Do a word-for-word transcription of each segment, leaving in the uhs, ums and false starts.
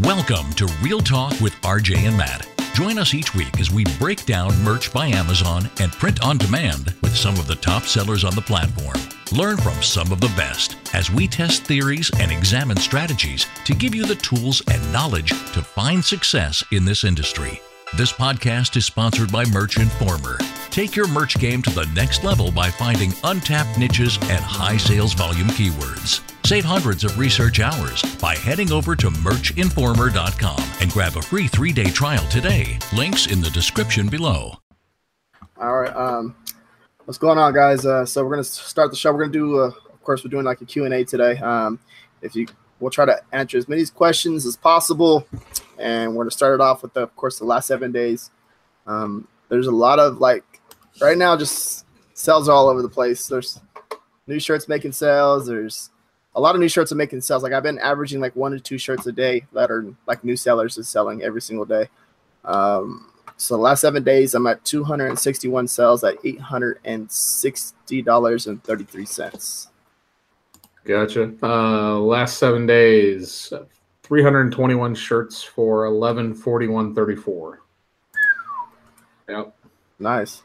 Welcome to Real Talk with R J and Matt. Join us each week as we break down merch by Amazon and print on demand with some of the top sellers on the platform. Learn from some of the best as we test theories and examine strategies to give you the tools and knowledge to find success in this industry. This podcast is sponsored by Merch Informer. Take your merch game to the next level by finding untapped niches and high sales volume keywords. Save hundreds of research hours by heading over to merch informer dot com and grab a free three-day trial today. Links in the description below. All right. Um, what's going on, guys? Uh, so we're going to start the show. We're going to do, uh, of course, we're doing like a Q and A today. Um, if you, we'll try to answer as many questions as possible. And we're going to start it off with, the, of course, the last seven days. Um, there's a lot of, like, right now just sales are all over the place. There's new shirts making sales. There's a lot of new shirts are making sales. Like, I've been averaging like one to two shirts a day that are like new sellers is selling every single day. Um, so the last seven days, I'm at two hundred sixty-one sales at eight hundred sixty dollars and thirty-three cents. Gotcha. Uh, last seven days, three hundred twenty-one shirts for eleven forty-one thirty-four. Yep. Nice.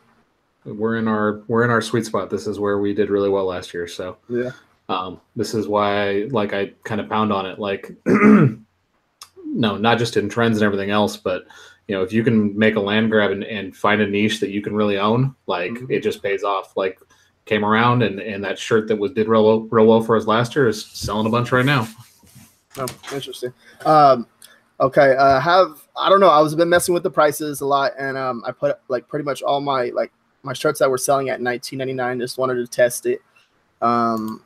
We're in our we're in our sweet spot. This is where we did really well last year. So yeah. Um, this is why, like, I kind of pound on it, like, no, not just in trends and everything else, but, you know, if you can make a land grab and, and find a niche that you can really own, like, mm-hmm. It just pays off. Like, came around and, and that shirt that was did real, real well for us last year is selling a bunch right now. Oh, interesting. Um, okay. Uh, have, I don't know. I was been messing with the prices a lot, and, um, I put like pretty much all my, like my shirts that were selling at nineteen ninety-nine, just wanted to test it. Um,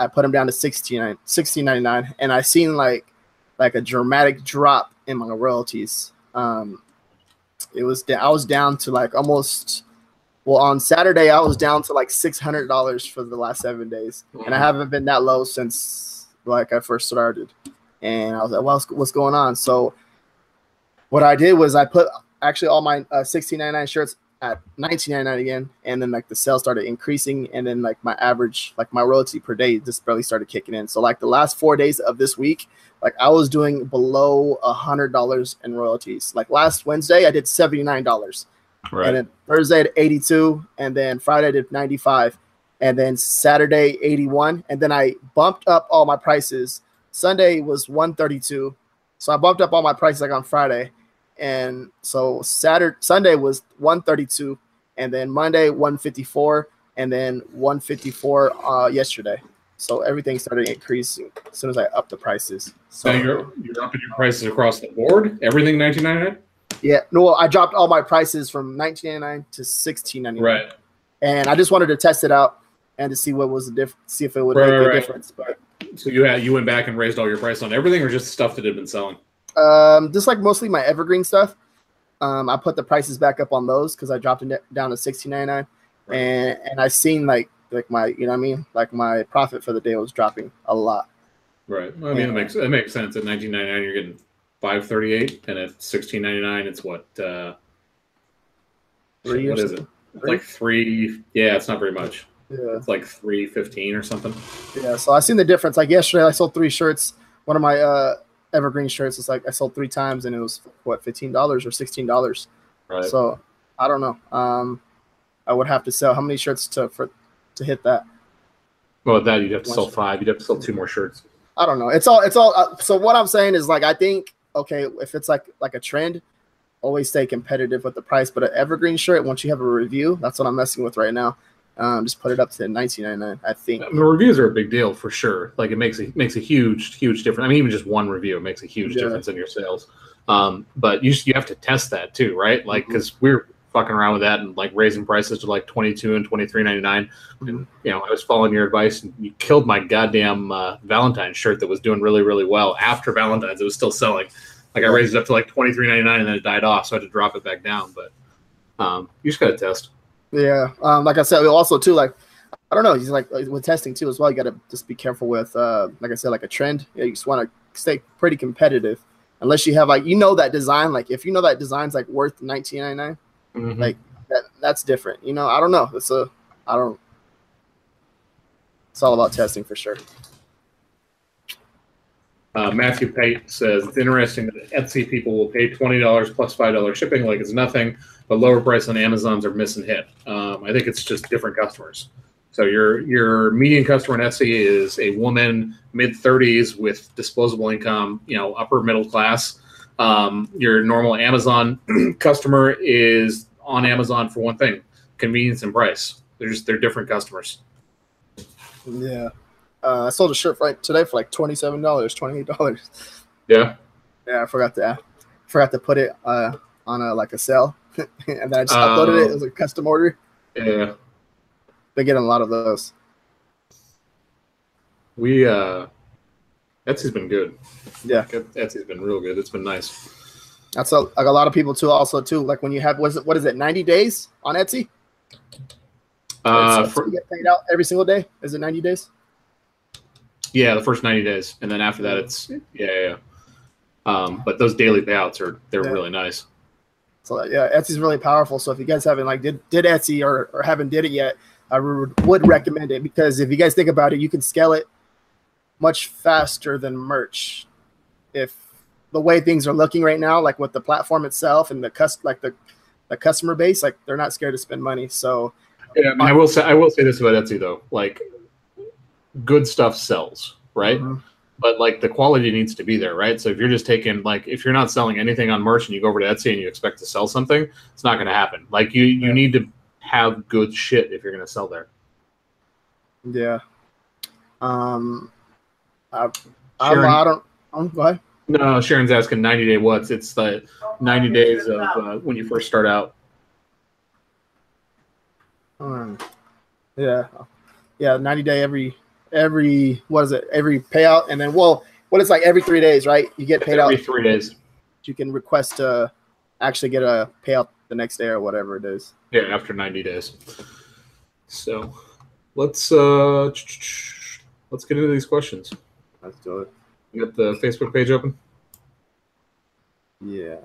I put them down to sixteen ninety-nine, and I seen like like a dramatic drop in my royalties. Um, it was I was down to like almost well on Saturday I was down to like six hundred dollars for the last seven days, and I haven't been that low since like I first started. And I was like, well, what's going on? So what I did was I put actually all my uh, sixteen ninety-nine shirts at nineteen ninety-nine again, and then like the sales started increasing, and then like my average, like my royalty per day just barely started kicking in. So like the last four days of this week, like I was doing below a hundred dollars in royalties. Like last Wednesday I did seventy-nine dollars, right? And then Thursday I did eighty-two, and then Friday I did ninety-five, and then Saturday eighty-one, and then I bumped up all my prices. Sunday was one thirty-two, so I bumped up all my prices like on Friday. And so Saturday, Sunday was one thirty-two, and then Monday one fifty-four, and then one fifty-four uh, yesterday. So everything started increasing as soon as I upped the prices. So now you're you're upping your prices across the board. Everything nineteen ninety-nine. Yeah, no, I dropped all my prices from nineteen ninety-nine to sixteen ninety-nine. Right. And I just wanted to test it out and to see what was the difference, see if it would right, make right, a right. difference. But so you had you went back and raised all your price on everything, or just stuff that had been selling? Um, just like mostly my evergreen stuff. Um, I put the prices back up on those because I dropped it down to sixteen ninety-nine, right. and and I seen like like my you know what I mean like my profit for the day was dropping a lot. Right. Well, I mean, and, it makes it makes sense. At nineteen ninety-nine you're getting five thirty-eight, and at sixteen ninety-nine it's what uh, three what is it? Three? Like three? Yeah, it's not very much. Yeah, it's like three fifteen or something. Yeah. So I seen the difference. Like yesterday, I sold three shirts. One of my uh. evergreen shirts, it's like I sold three times, and it was what fifteen dollars or sixteen dollars. Right. So I don't know. Um, I would have to sell how many shirts to for to hit that. Well, that you'd have to One sell shirt. five. You'd have to sell two more shirts. I don't know. It's all. It's all. Uh, so what I'm saying is, like, I think okay, if it's like like a trend, always stay competitive with the price. But an evergreen shirt, once you have a review, that's what I'm messing with right now. Um, just put it up to nineteen ninety-nine. I think the reviews are a big deal for sure. Like it makes a, makes a huge, huge difference. I mean, even just one review, it makes a huge yeah. difference in your sales. Um, but you you have to test that too, right? Like because mm-hmm. we're fucking around with that and like raising prices to like twenty-two and twenty-three ninety-nine. Mm-hmm. And you know, I was following your advice, and you killed my goddamn uh, Valentine's shirt that was doing really, really well after Valentine's. It was still selling. Like I raised it up to like twenty-three ninety-nine, and then it died off, so I had to drop it back down. But um, you just got to test. Yeah, um, like I said, also too, like I don't know, he's like with testing too as well. You got to just be careful with, uh, like I said, like a trend. You just want to stay pretty competitive, unless you have like you know that design. Like if you know that design's like worth nineteen ninety-nine, mm-hmm. like that that's different. You know, I don't know. It's a I don't. It's all about testing for sure. Uh, Matthew Pate says, it's interesting that Etsy people will pay twenty dollars plus five dollars shipping like it's nothing, but lower price on Amazon's are miss and hit. Um, I think it's just different customers. So your your median customer on Etsy is a woman, mid thirties with disposable income, you know, upper middle class. Um, your normal Amazon customer is on Amazon for one thing, convenience and price. They're just, they're different customers. Yeah. Uh, I sold a shirt for like today for like twenty-seven dollars, twenty-eight dollars. Yeah. Yeah, I forgot to, uh, forgot to put it uh, on a, like a sale. And then I just um, uploaded it. It was a custom order. Yeah. They get a lot of those. We, uh, Etsy's been good. Yeah. Etsy's been real good. It's been nice. That's a, like a lot of people too, also too. Like when you have, what is it, what is it ninety days on Etsy? Uh, so for, you get paid out every single day? Is it ninety days? Yeah, the first ninety days, and then after that, it's yeah, yeah. yeah. Um, but those daily payouts are they're yeah. really nice. So yeah, Etsy's really powerful. So if you guys haven't like did did Etsy or or haven't did it yet, I would recommend it, because if you guys think about it, you can scale it much faster than merch. If the way things are looking right now, like with the platform itself and the cust like the the customer base, like they're not scared to spend money. So yeah, I, mean, I will say I will say this about Etsy though, like. Good stuff sells, right? Mm-hmm. But like the quality needs to be there, right? So if you're just taking like if you're not selling anything on merch and you go over to Etsy and you expect to sell something, it's not going to happen. Like you you yeah. need to have good shit if you're going to sell there. Yeah. Um. I, Sharon, I, I don't. Um, go ahead. No, Sharon's asking ninety day what's. It's the ninety days of uh, when you first start out. Um. Yeah. Yeah. ninety day every. Every what is it? Every payout, and then well, what it's like every three days, right? You get paid every out every three days. You can request to actually get a payout the next day or whatever it is. Yeah, after ninety days. So let's uh, let's get into these questions. Let's do it. You got the Facebook page open? Yeah.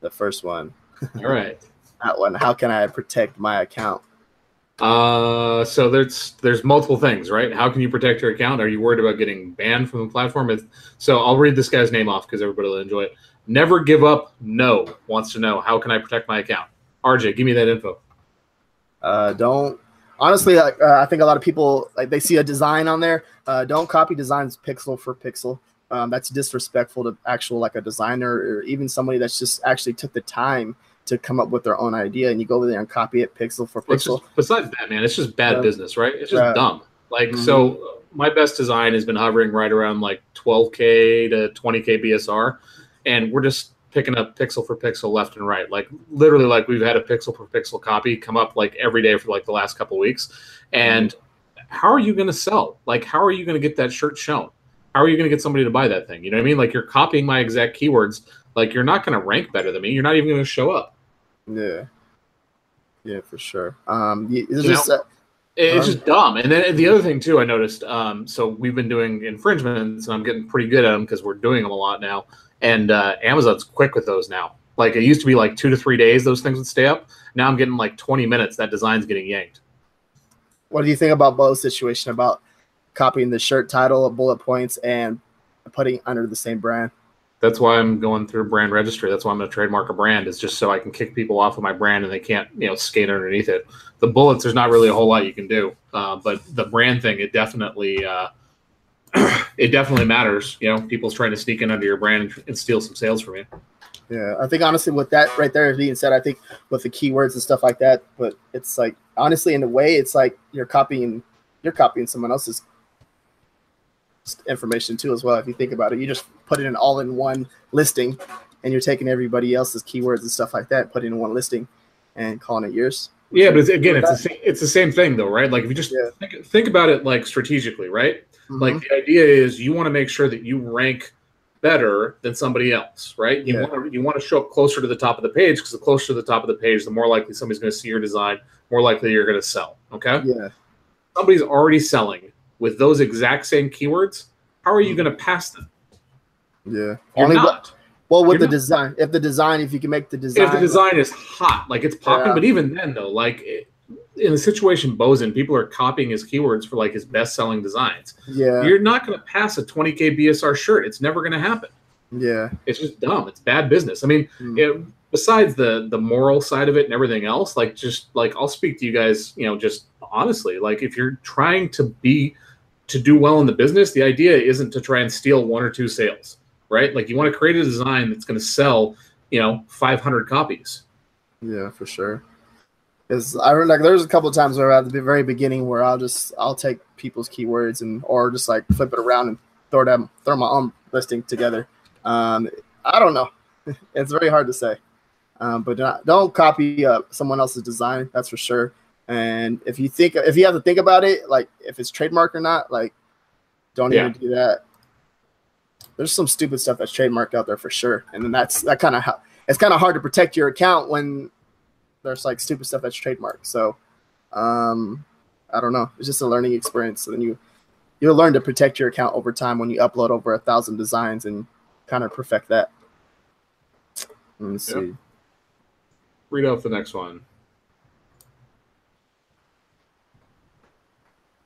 The first one. All right. That one. How can I protect my account? Uh, so there's there's multiple things, right? How can you protect your account? Are you worried about getting banned from the platform? It's, so I'll read this guy's name off because everybody will enjoy it. Never Give Up No wants to know, how can I protect my account? R J, give me that info. Uh, don't honestly. Like, uh, I think a lot of people like they see a design on there. Uh, don't copy designs pixel for pixel. Um, that's disrespectful to actual like a designer or even somebody that's just actually took the time to come up with their own idea, and you go over there and copy it pixel for pixel. Just, besides that, man, it's just bad yeah. business, right? It's just yeah. dumb. Like, mm-hmm. so my best design has been hovering right around like twelve K to twenty K B S R, and we're just picking up pixel for pixel left and right. Like, literally, like we've had a pixel for pixel copy come up like every day for like the last couple of weeks. And how are you going to sell? Like, how are you going to get that shirt shown? How are you going to get somebody to buy that thing? You know what I mean? Like, you're copying my exact keywords. Like, you're not going to rank better than me. You're not even going to show up. Yeah, yeah, for sure. Um, it's just, know, uh, it's um, just dumb. And then the other thing too, I noticed. Um, so we've been doing infringements, and I'm getting pretty good at them because we're doing them a lot now. And uh, Amazon's quick with those now. Like it used to be like two to three days those things would stay up. Now I'm getting like twenty minutes. That design's getting yanked. What do you think about Bo's situation about copying the shirt title, bullet points, and putting under the same brand? That's why I'm going through brand registry. That's why I'm going to trademark a brand, is just so I can kick people off of my brand and they can't, you know, skate underneath it. The bullets, there's not really a whole lot you can do, uh, but the brand thing, it definitely, uh, it definitely matters. You know, people's trying to sneak in under your brand and, and steal some sales from you. Yeah, I think honestly, with that right there being said, I think with the keywords and stuff like that, but it's like honestly, in a way, it's like you're copying, you're copying someone else's information too as well. If you think about it, you just put it in all in one listing and you're taking everybody else's keywords and stuff like that, put it in one listing and calling it yours. Yeah, but it's, again, it's the same, it's the same thing though, right? Like if you just yeah. think, think about it like strategically, right? Mm-hmm. Like the idea is you want to make sure that you rank better than somebody else, right? You yeah. want to you want to show up closer to the top of the page, because the closer to the top of the page, the more likely somebody's going to see your design, more likely you're going to sell. Okay, yeah, somebody's already selling with those exact same keywords. How are you going to pass them? Yeah. Only not. Well, with You're the not. design, if the design, if you can make the design. If the design like, is hot, like it's popping, yeah. but even then though, like it, in the situation Bo's in, people are copying his keywords for like his best-selling designs. Yeah, you're not going to pass a twenty K B S R shirt. It's never going to happen. Yeah, it's just dumb. It's bad business. I mean, mm. it, besides the the moral side of it and everything else, like just like I'll speak to you guys, you know, just honestly, like if you're trying to be to do well in the business, the idea isn't to try and steal one or two sales, right? Like you want to create a design that's going to sell, you know, five hundred copies. Yeah, for sure. Is I remember, like there's a couple of times where at the very beginning where I'll just I'll take people's keywords and or just like flip it around and throw them throw my own listing together. Um, I don't know. It's very hard to say. Um, but don't, don't copy uh, someone else's design. That's for sure. And if you think if you have to think about it, like if it's trademark or not, like don't yeah. even do that. There's some stupid stuff that's trademarked out there for sure. And then that's that kind of how it's kind of hard to protect your account when there's like stupid stuff that's trademarked. So um, I don't know. It's just a learning experience. And then you you'll learn to protect your account over time when you upload over a thousand designs and kind of perfect that. Let me see. Yep. Read off the next one.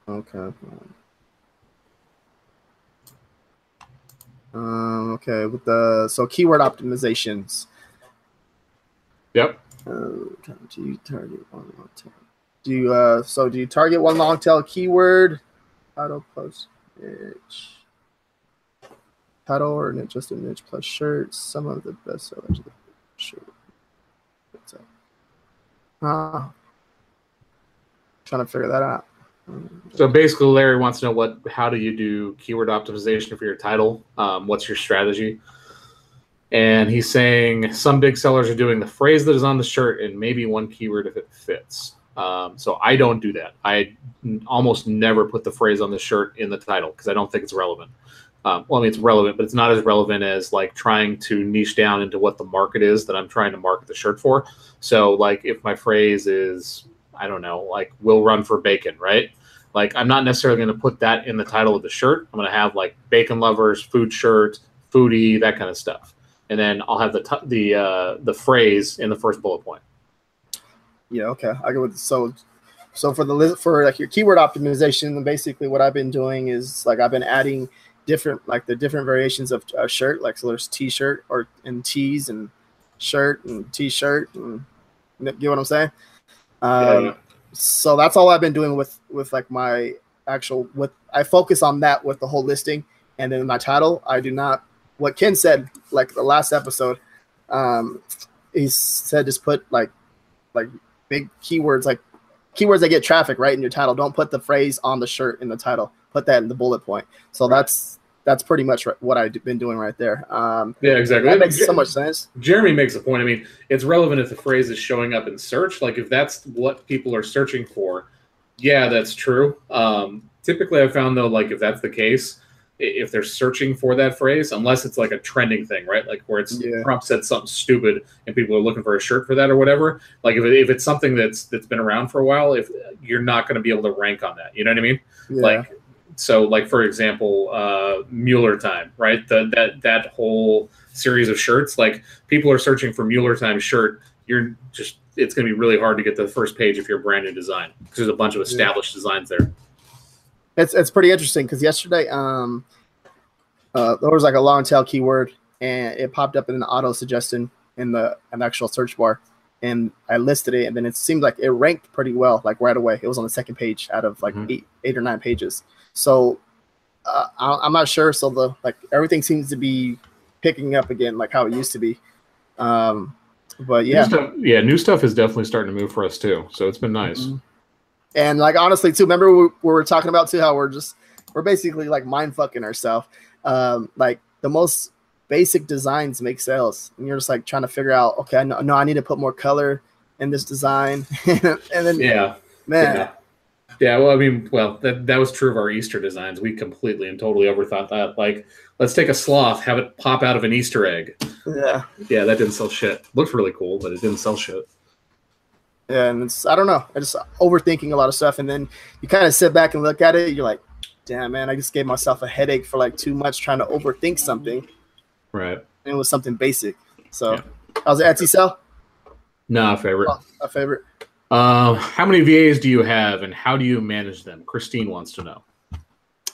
Okay. Um, okay. With the so keyword optimizations. Yep. Uh, do you target one long tail? Do you uh so do you target one long tail keyword? Title plus niche. Title or just a niche plus shirt. Some of the best sellers of the shirt. What's up? Ah, uh, trying to figure that out. So basically, Larry wants to know what how do you do keyword optimization for your title? Um, what's your strategy? And he's saying some big sellers are doing the phrase that is on the shirt and maybe one keyword if it fits. Um, so I don't do that. I n- almost never put the phrase on the shirt in the title because I don't think it's relevant. Um, well, I mean, it's relevant, but it's not as relevant as like trying to niche down into what the market is that I'm trying to market the shirt for. So like if my phrase is, I don't know, like we'll run for bacon, right? Like I'm not necessarily going to put that in the title of the shirt. I'm going to have like bacon lovers, food shirt, foodie, that kind of stuff. And then I'll have the t- the uh, the phrase in the first bullet point. Yeah, okay. I go with so so for the for like your keyword optimization, basically what I've been doing is like I've been adding different like the different variations of a shirt, like so there's t-shirt or and tees and shirt and t-shirt and you get what I'm saying? Um, yeah, yeah. So that's all I've been doing with, with like my actual, with I focus on that with the whole listing and then my title. I do not, what Ken said, like the last episode, um, he said, just put like, like big keywords, like keywords that get traffic right in your title. Don't put the phrase on the shirt in the title, put that in the bullet point. So right. that's, that's pretty much what I've been doing right there. Um, yeah, exactly. That makes so much sense. Jeremy makes a point. I mean, it's relevant if the phrase is showing up in search. Like if that's what people are searching for, yeah, that's true. Um, typically I've found though, like if that's the case, if they're searching for that phrase, unless it's like a trending thing, right? Like where it's yeah. Trump said something stupid and people are looking for a shirt for that or whatever. Like if, it, if it's something that's that's been around for a while, if you're not going to be able to rank on that, you know what I mean? Yeah. Like, so, like for example, uh, Mueller time, right? The, that that whole series of shirts, like people are searching for Mueller time shirt. You're just it's going to be really hard to get to the first page if you're a brand new design because there's a bunch of established yeah. designs there. It's it's pretty interesting because yesterday um, uh, there was like a long tail keyword and it popped up in an auto suggestion in the an actual search bar, and I listed it and then it seemed like it ranked pretty well like right away. It was on the second page out of like mm-hmm. eight eight or nine pages. So uh, I'm not sure. So the like everything seems to be picking up again, like how it used to be. Um, but yeah, new stuff, yeah, new stuff is definitely starting to move for us too. So it's been nice. Mm-hmm. And like honestly, too, remember we, we were talking about too how we're just we're basically like mind fucking ourselves. Um, like the most basic designs make sales, and you're just like trying to figure out. Okay, no, no I need to put more color in this design, and then yeah, man. Yeah. Yeah, well, I mean, well, that, that was true of our Easter designs. We completely and totally overthought that. Like, let's take a sloth, have it pop out of an Easter egg. Yeah. Yeah, that didn't sell shit. Looked really cool, but it didn't sell shit. Yeah, and it's, I don't know. I just overthinking a lot of stuff. And then you kind of sit back and look at it. You're like, damn, man, I just gave myself a headache for like too much trying to overthink something. Right. And it was something basic. So, yeah. How's the Etsy sell? Nah, favorite. Oh, my favorite. Uh, how many V As do you have, and how do you manage them? Christine wants to know.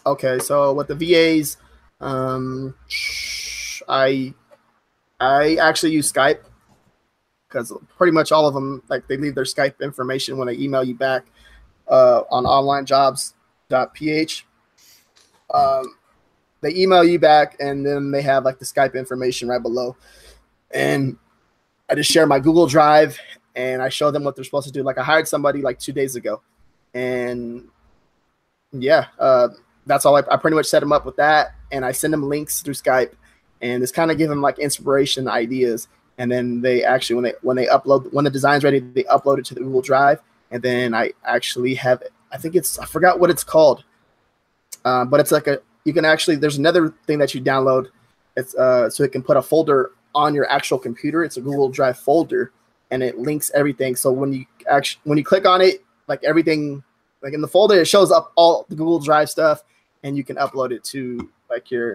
Okay, so with the V As, um, I I actually use Skype because pretty much all of them, like, they leave their Skype information when they email you back uh, on online jobs dot p h. Um, they email you back, and then they have, like, the Skype information right below. And I just share my Google Drive, and I show them what they're supposed to do. Like, I hired somebody, like, two days ago. And, yeah, uh, that's all. I, I pretty much set them up with that, and I send them links through Skype. And it's kind of give them, like, inspiration ideas. And then they actually, when they when they upload, when the design's ready, they upload it to the Google Drive. And then I actually have, I think it's, I forgot what it's called. Uh, but it's like a, you can actually, there's another thing that you download. It's uh, so it can put a folder on your actual computer. It's a Google Drive folder, and it links everything. So when you actually, when you click on it, like everything, like in the folder, it shows up all the Google Drive stuff, and you can upload it to, like, your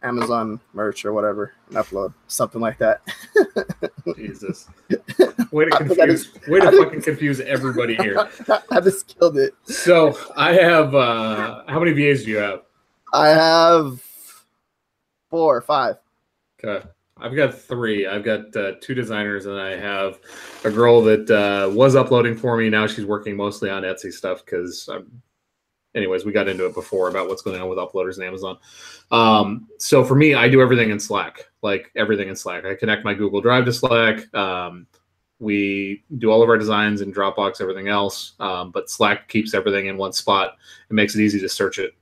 Amazon merch or whatever, and upload something like that. Jesus. Way to confuse, just, way to fucking just, confuse everybody here. I just killed it. So I have, uh, how many V As do you have? I have four or five. Okay. I've got three. I've got uh, two designers, and I have a girl that uh, was uploading for me. Now she's working mostly on Etsy stuff because I'm, anyways, we got into it before about what's going on with uploaders and Amazon. Um, so for me, I do everything in Slack, like everything in Slack. I connect my Google Drive to Slack. Um, we do all of our designs in Dropbox, everything else. Um, but Slack keeps everything in one spot. It makes it easy to search it.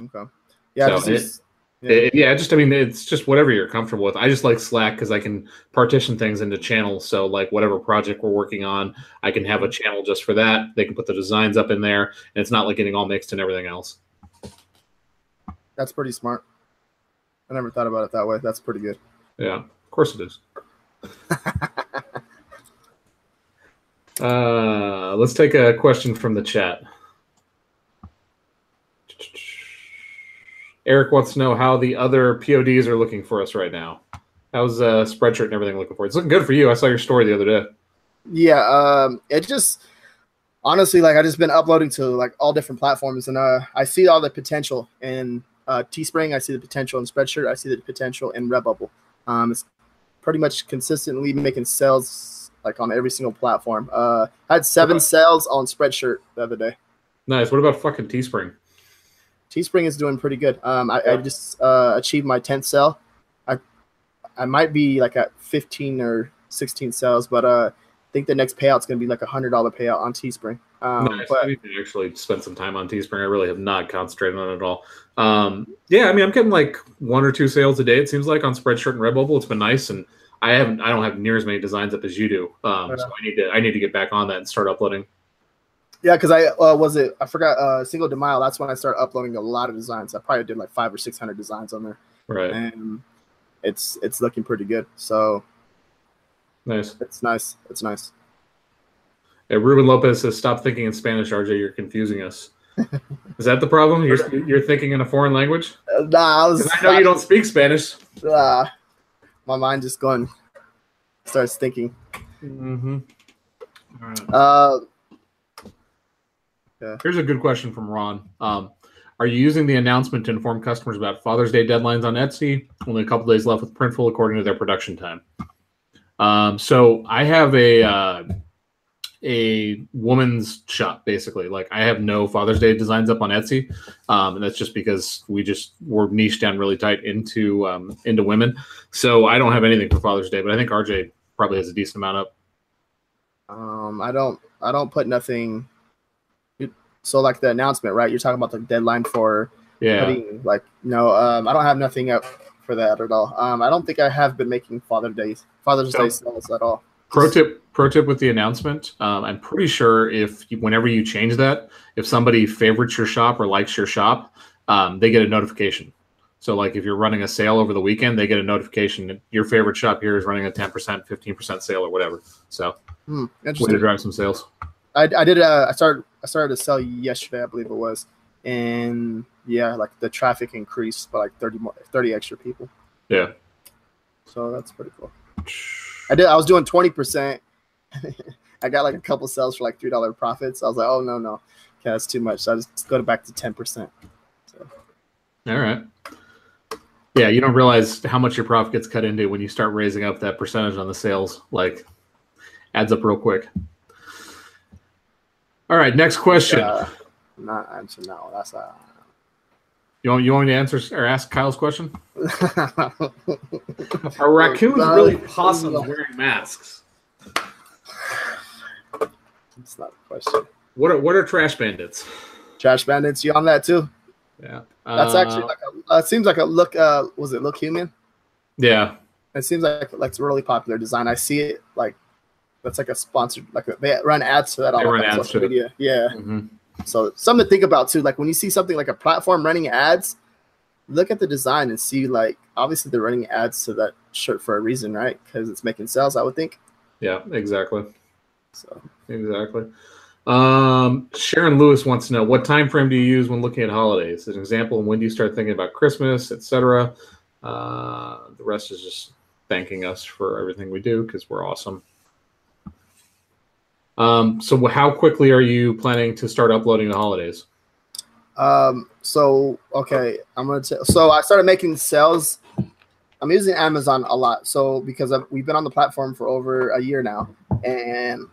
Okay. Yeah. So just, it, yeah. It, yeah. Just, I mean, it's just whatever you're comfortable with. I just like Slack because I can partition things into channels. So, like, whatever project we're working on, I can have a channel just for that. They can put the designs up in there, and it's not like getting all mixed and everything else. That's pretty smart. I never thought about it that way. That's pretty good. Yeah, of course it is. uh, let's take a question from the chat. Eric wants to know how the other P O Ds are looking for us right now. How's uh, Spreadshirt and everything looking for? It's looking good for you. I saw your story the other day. Yeah, um, it just honestly, like, I just been uploading to, like, all different platforms, and uh, I see all the potential in uh, Teespring. I see the potential in Spreadshirt. I see the potential in Redbubble. Um, it's pretty much consistently making sales, like, on every single platform. Uh, I had seven sales on Spreadshirt the other day. Nice. What about fucking Teespring? Teespring is doing pretty good. Um, I, I just uh, achieved my tenth sale. I I might be, like, at fifteen or sixteen sales, but uh, I think the next payout's going to be like a one hundred dollars payout on Teespring. Um, nice. But I need to actually spend some time on Teespring. I really have not concentrated on it at all. Um, yeah, I mean, I'm getting like one or two sales a day, it seems like, on Spreadshirt and Redbubble. It's been nice, and I haven't, I don't have near as many designs up as you do. Um, uh, so I need to I need to get back on that and start uploading. Yeah, because I uh, was it I forgot uh, Single de Mayo. That's when I started uploading a lot of designs. I probably did like five or six hundred designs on there. Right, and it's it's looking pretty good. So nice. It's nice. It's nice. Hey, Ruben Lopez says, "Stop thinking in Spanish, R J. You're confusing us." Is that the problem? You're you're thinking in a foreign language? Uh, nah, I was. I know I, you don't speak Spanish. Nah, my mind just going starts thinking. Mm-hmm. All right. Uh. Here's a good question from Ron. Um, are you using the announcement to inform customers about Father's Day deadlines on Etsy? Only a couple days left with Printful according to their production time. Um, so I have a uh, a woman's shop, basically. Like, I have no Father's Day designs up on Etsy, um, and that's just because we just were niched down really tight into um, into women. So I don't have anything for Father's Day, but I think R J probably has a decent amount up. Um, I don't. I don't put nothing. So, like, the announcement, right? You're talking about the deadline for yeah. putting, like, no, um, I don't have nothing up for that at all. Um, I don't think I have been making Father's Day, Father's so, Day sales at all. Pro tip, pro tip with the announcement. Um, I'm pretty sure if you, whenever you change that, if somebody favorites your shop or likes your shop, um, they get a notification. So, like, if you're running a sale over the weekend, they get a notification that your favorite shop here is running a ten percent, fifteen percent sale or whatever. So, hmm, interesting. Way to drive some sales. I, I did. Uh, I started. I started to sell yesterday, I believe it was, and yeah, like the traffic increased by like thirty more, thirty extra people. Yeah. So that's pretty cool. I did. I was doing twenty percent. I got like a couple sales for like three dollar profits. So I was like, oh, no, no. Okay, that's too much. So I just go back to ten percent. So. All right. Yeah, you don't realize how much your profit gets cut into when you start raising up that percentage on the sales. Like, adds up real quick. All right, next question. Uh, I'm not answering that one. That's uh. You want you want me to answer or ask Kyle's question? Are raccoons really possums wearing masks? That's not a question. What are what are trash bandits? Trash bandits. You on that too? Yeah. That's uh, actually like a, it seems like a look. Uh, was it Look Human? Yeah. It seems like like it's a really popular design. I see it like. That's like a sponsored, like a, they run ads to that all on social media. Yeah. Mm-hmm. So something to think about too. Like when you see something like a platform running ads, look at the design and see like, obviously they're running ads to that shirt for a reason, right? Because it's making sales, I would think. Yeah, exactly. So exactly. Um, Sharon Lewis wants to know, what time frame do you use when looking at holidays? As an example, when do you start thinking about Christmas, et cetera? Uh, the rest is just thanking us for everything we do because we're awesome. Um, so how quickly are you planning to start uploading the holidays? Um, so, okay, I'm going to, so I started making sales. I'm using Amazon a lot. So because I've, we've been on the platform for over a year now, and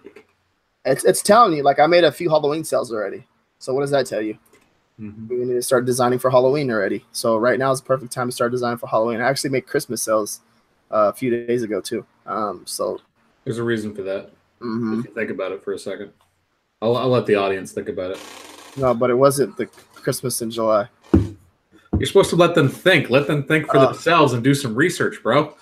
it's, it's telling you, like I made a few Halloween sales already. So what does that tell you? Mm-hmm. We need to start designing for Halloween already. So right now is the perfect time to start designing for Halloween. I actually made Christmas sales uh, a few days ago too. Um, so there's a reason for that. Mm-hmm. If you think about it for a second. I'll, I'll let the audience think about it. No, but it wasn't the Christmas in July. You're supposed to let them think. Let them think for uh, themselves and do some research, bro.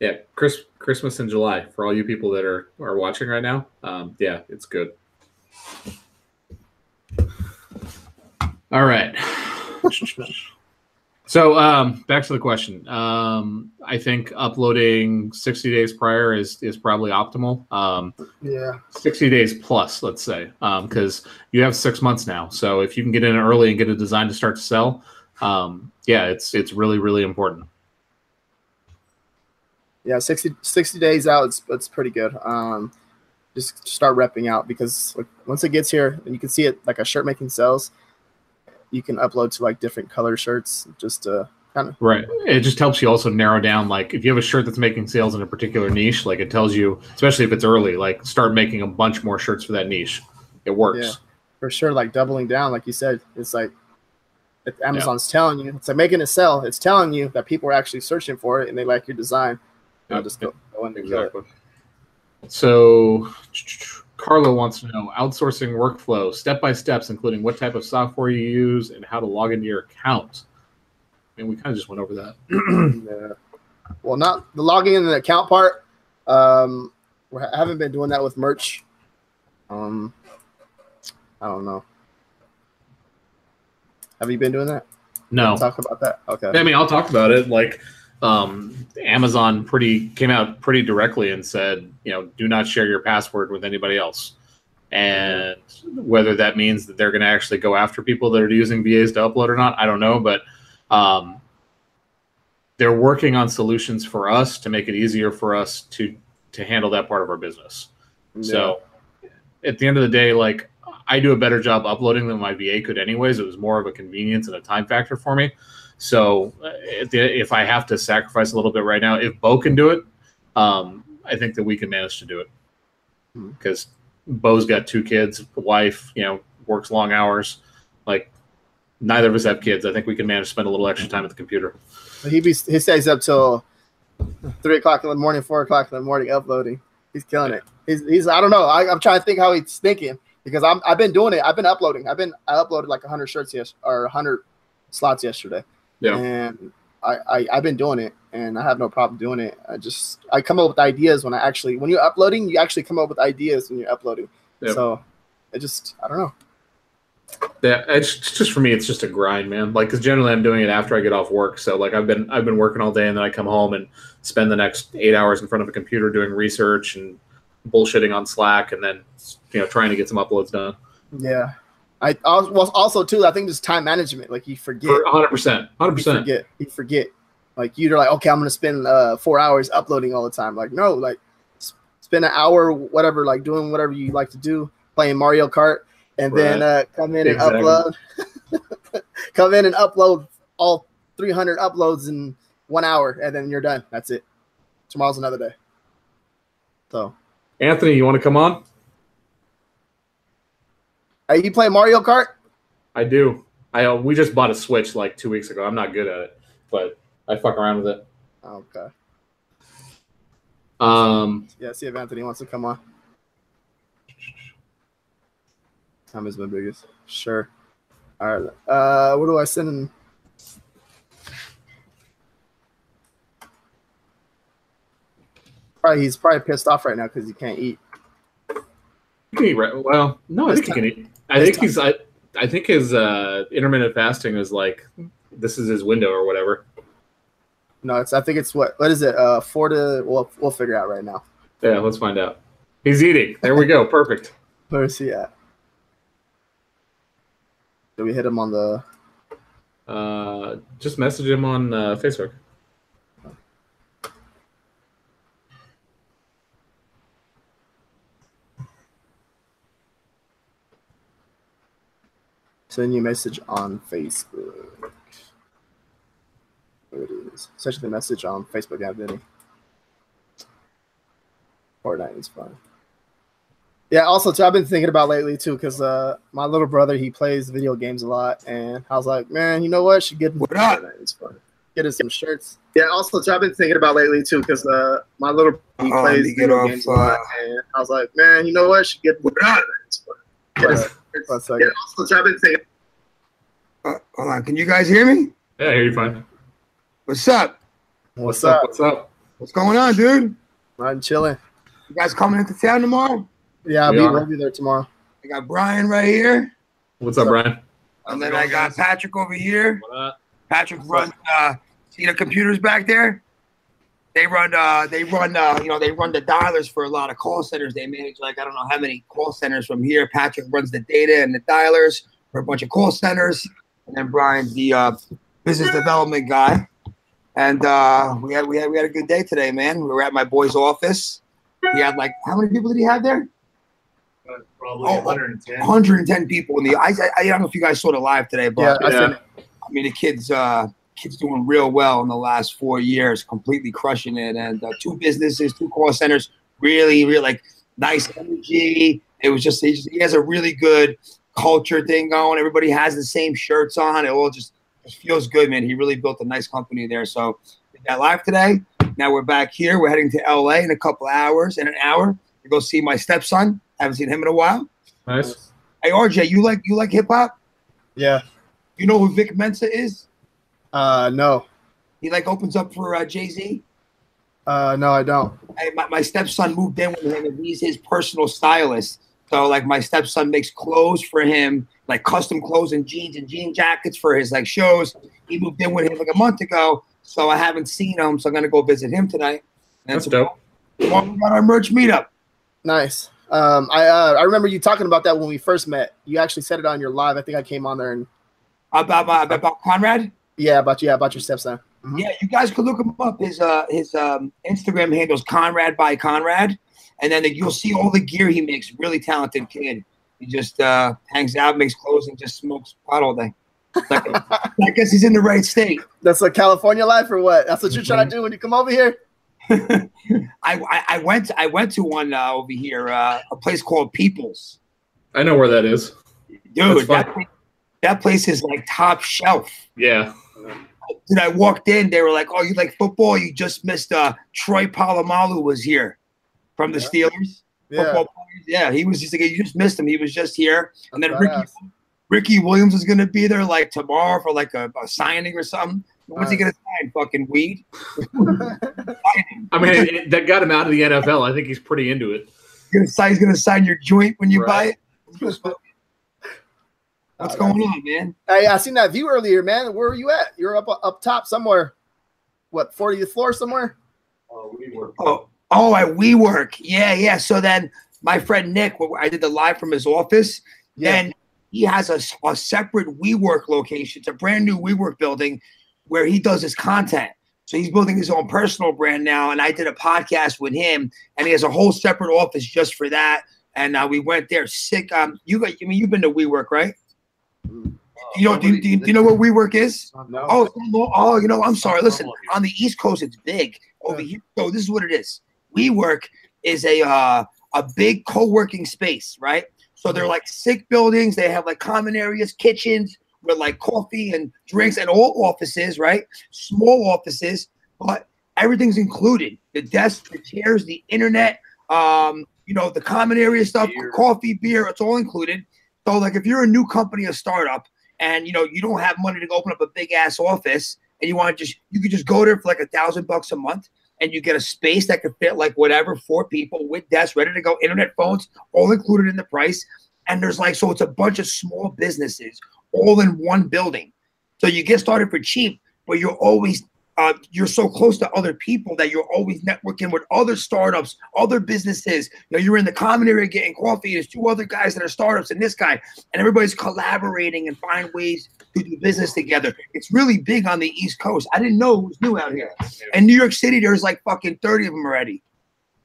Yeah, Chris, Christmas in July. For all you people that are, are watching right now, um, yeah, it's good. All right. So um, back to the question. Um, I think uploading sixty days prior is is probably optimal. Um, yeah, sixty days plus, let's say, because um, you have six months now. So if you can get in early and get a design to start to sell, um, yeah, it's it's really really important. Yeah, sixty days out, it's it's pretty good. Um, just start repping out because like, once it gets here, and you can see it like a shirt making sales. You can upload to like different color shirts just to kind of. Right. It just helps you also narrow down. Like if you have a shirt that's making sales in a particular niche, like it tells you, especially if it's early, like start making a bunch more shirts for that niche. It works. Yeah, for sure. Like doubling down, like you said, it's like Amazon's yeah. telling you, it's like making a sell. It's telling you that people are actually searching for it and they like your design. Yeah. I'll just go, go in and exactly. So Carlo wants to know outsourcing workflow, step-by-steps, including what type of software you use and how to log into your account. I mean, we kind of just went over that. Yeah. Well, not the logging in the account part. Um, I haven't been doing that with merch. Um, I don't know. Have you been doing that? No. Talk about that. Okay. I mean, I'll talk about it. Like, Um, Amazon pretty came out pretty directly and said, you know, do not share your password with anybody else. And whether that means that they're going to actually go after people that are using V As to upload or not, I don't know. But um, they're working on solutions for us to make it easier for us to to handle that part of our business. Yeah. So at the end of the day, like I do a better job uploading than my V A could anyways. It was more of a convenience and a time factor for me. So if I have to sacrifice a little bit right now, if Bo can do it, um, I think that we can manage to do it because Bo's got two kids, the wife, you know, works long hours. Like neither of us have kids. I think we can manage to spend a little extra time at the computer. He be, he stays up till three o'clock in the morning, four o'clock in the morning, uploading. He's killing it. He's, he's I don't know. I, I'm trying to think how he's thinking because I'm, I've been doing it. I've been uploading. I've been, I uploaded like a hundred shirts yes or a hundred slots yesterday. Yeah, and I, I I've been doing it, and I have no problem doing it. I just I come up with ideas when I actually when you're uploading, you actually come up with ideas when you're uploading. Yep. So I just I don't know. Yeah, it's just for me, it's just a grind, man. Like, cause generally I'm doing it after I get off work. So like I've been I've been working all day, and then I come home and spend the next eight hours in front of a computer doing research and bullshitting on Slack, and then you know trying to get some uploads done. Yeah. I also, well, also too. I think just time management. Like you forget. One hundred percent. One hundred percent. You forget. You forget. Like you're like, okay, I'm going to spend uh, four hours uploading all the time. Like, no, like spend an hour, whatever, like doing whatever you like to do, playing Mario Kart, and right. then uh, come in exactly. and upload. Come in and upload all three hundred uploads in one hour, and then you're done. That's it. Tomorrow's another day. So, Anthony, you want to come on? Are you playing Mario Kart? I do. I uh, we just bought a Switch like two weeks ago. I'm not good at it, but I fuck around with it. Okay. Um. Yeah. See if Anthony wants to come on. Time is my biggest. Sure. All right. Uh, what do I send in? Probably he's probably pissed off right now because he can't eat. You can eat right. Well, no, I think he can eat. I think he's. I, I think his uh, intermittent fasting is like this is his window or whatever. No, it's. I think it's what. What is it? Uh, four to. We'll we'll figure out right now. Yeah, let's find out. He's eating. There we go. Perfect. Where's he at? Did we hit him on the? Uh, just message him on uh, Facebook. Send you a message on Facebook. There it is. Such the message on Facebook, Anthony. Fortnite is fun. Yeah, also, too, I've been thinking about lately, too, because uh, my little brother, he plays video games a lot. And I was like, man, you know what? Should get him Fortnite. Fun. Get him some shirts. Yeah, also, too, I've been thinking about lately, too, because uh, my little brother, he uh, plays video off, games uh, a lot. And I was like, man, you know what? Should get him Fortnite. Get his One second. Uh, hold on, can you guys hear me? Yeah, I hear you fine. What's up? What's, What's up? What's up? What's going on, dude? I'm chilling. You guys coming into town tomorrow? Yeah, I'll be, I'll be there tomorrow. I got Brian right here. What's, What's up, up, Brian? And then I got Patrick over here. What up? Patrick runs. Uh, see the computers back there? They run. Uh, they run. Uh, you know, they run the dialers for a lot of call centers. They manage like I don't know how many call centers from here. Patrick runs the data and the dialers for a bunch of call centers, and then Brian's the uh, business development guy. And uh, we had we had we had a good day today, man. We were at my boy's office. He had like how many people did he have there? Uh, probably oh, one hundred ten. one hundred ten people in the. I, I I don't know if you guys saw the live today, but yeah, I, yeah. Said, I mean the kids. Uh, Kids doing real well in the last four years, completely crushing it. And uh, two businesses, two call centers, really, really like nice energy. It was just he, just he has a really good culture thing going. Everybody has the same shirts on. It all just it feels good, man. He really built a nice company there. So did that live today. Now we're back here. We're heading to L A in a couple hours, in an hour to go see my stepson. I haven't seen him in a while. Nice. Hey R J, you like you like hip hop? Yeah. You know who Vic Mensa is? Uh, no. He, like, opens up for uh, Jay-Z? Uh, no, I don't. Hey, my, my stepson moved in with him, and he's his personal stylist. So, like, my stepson makes clothes for him, like custom clothes and jeans and jean jackets for his, like, shows. He moved in with him, like, a month ago, so I haven't seen him, so I'm going to go visit him tonight. And that's dope. Tomorrow we got our merch meetup. Nice. Um, I uh, I remember you talking about that when we first met. You actually said it on your live. I think I came on there and About, uh, about Conrad? Yeah, about yeah, about your stepson. Mm-hmm. Yeah, you guys could look him up. His uh, his um, Instagram handle's Conrad by Conrad, and then the, you'll see all the gear he makes. Really talented kid. He just uh, hangs out, makes clothes, and just smokes pot all day. Like, I guess he's in the right state. That's a California life, or what? That's what you're mm-hmm. trying to do when you come over here. I, I I went I went to one uh, over here, uh, a place called People's. I know where that is, dude. That, that place is like top shelf. Yeah. Dude, I walked in. They were like, "Oh, you like football? You just missed." Uh, Troy Polamalu was here from the yeah. Steelers. Yeah, yeah, he was. He's like, "You just missed him. He was just here." And then Ricky, Ricky Williams is gonna be there like tomorrow for like a, a signing or something. What's uh, he gonna sign? Fucking weed. I mean, it, it, that got him out of the N F L. I think he's pretty into it. He's gonna sign. He's gonna sign your joint when you right. buy it. What's uh, going on, man? Hey, I seen that view earlier, man. Where were you at? You're up up top somewhere. What, fortieth floor somewhere? Oh, WeWork. Oh, oh, at WeWork. Yeah, yeah. So then my friend Nick, I did the live from his office. Yeah. Then he has a, a separate WeWork location. It's a brand new WeWork building where he does his content. So he's building his own personal brand now, and I did a podcast with him, and he has a whole separate office just for that. And uh, we went there. Sick. Um, you got? I mean, you've been to WeWork, right? Mm. You know, do, do, do you know what WeWork is? No. Oh, oh, you know, I'm sorry. Listen, on the East Coast, it's big. Over yeah. here, so this is what it is. WeWork is a uh, a big co-working space, right? So they're like sick buildings. They have like common areas, kitchens with like coffee and drinks, and all offices, right? Small offices, but everything's included: the desks, the chairs, the internet. Um, you know, the common area stuff, beer. coffee, beer. It's all included. So, like, if you're a new company, a startup, and, you know, you don't have money to go open up a big-ass office and you want to just – you could just go there for like a thousand bucks a month and you get a space that could fit like whatever, four people with desks, ready to go, internet, phones, all included in the price. And there's like – so it's a bunch of small businesses all in one building. So you get started for cheap, but you're always uh, – you're so close to other people that you're always networking with other startups, other businesses. You know, you're in the common area getting coffee. There's two other guys that are startups and this guy. And everybody's collaborating and find ways – do business together. It's really big on the East Coast. I didn't know it was new out here. And New York City, there's like fucking thirty of them already.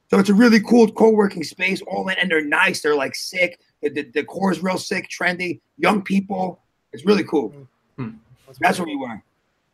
So it's a really cool co-working space, all in, and they're nice. They're like sick. The, the, the decor is real sick, trendy, young people. It's really cool. Hmm. That's, That's what we were.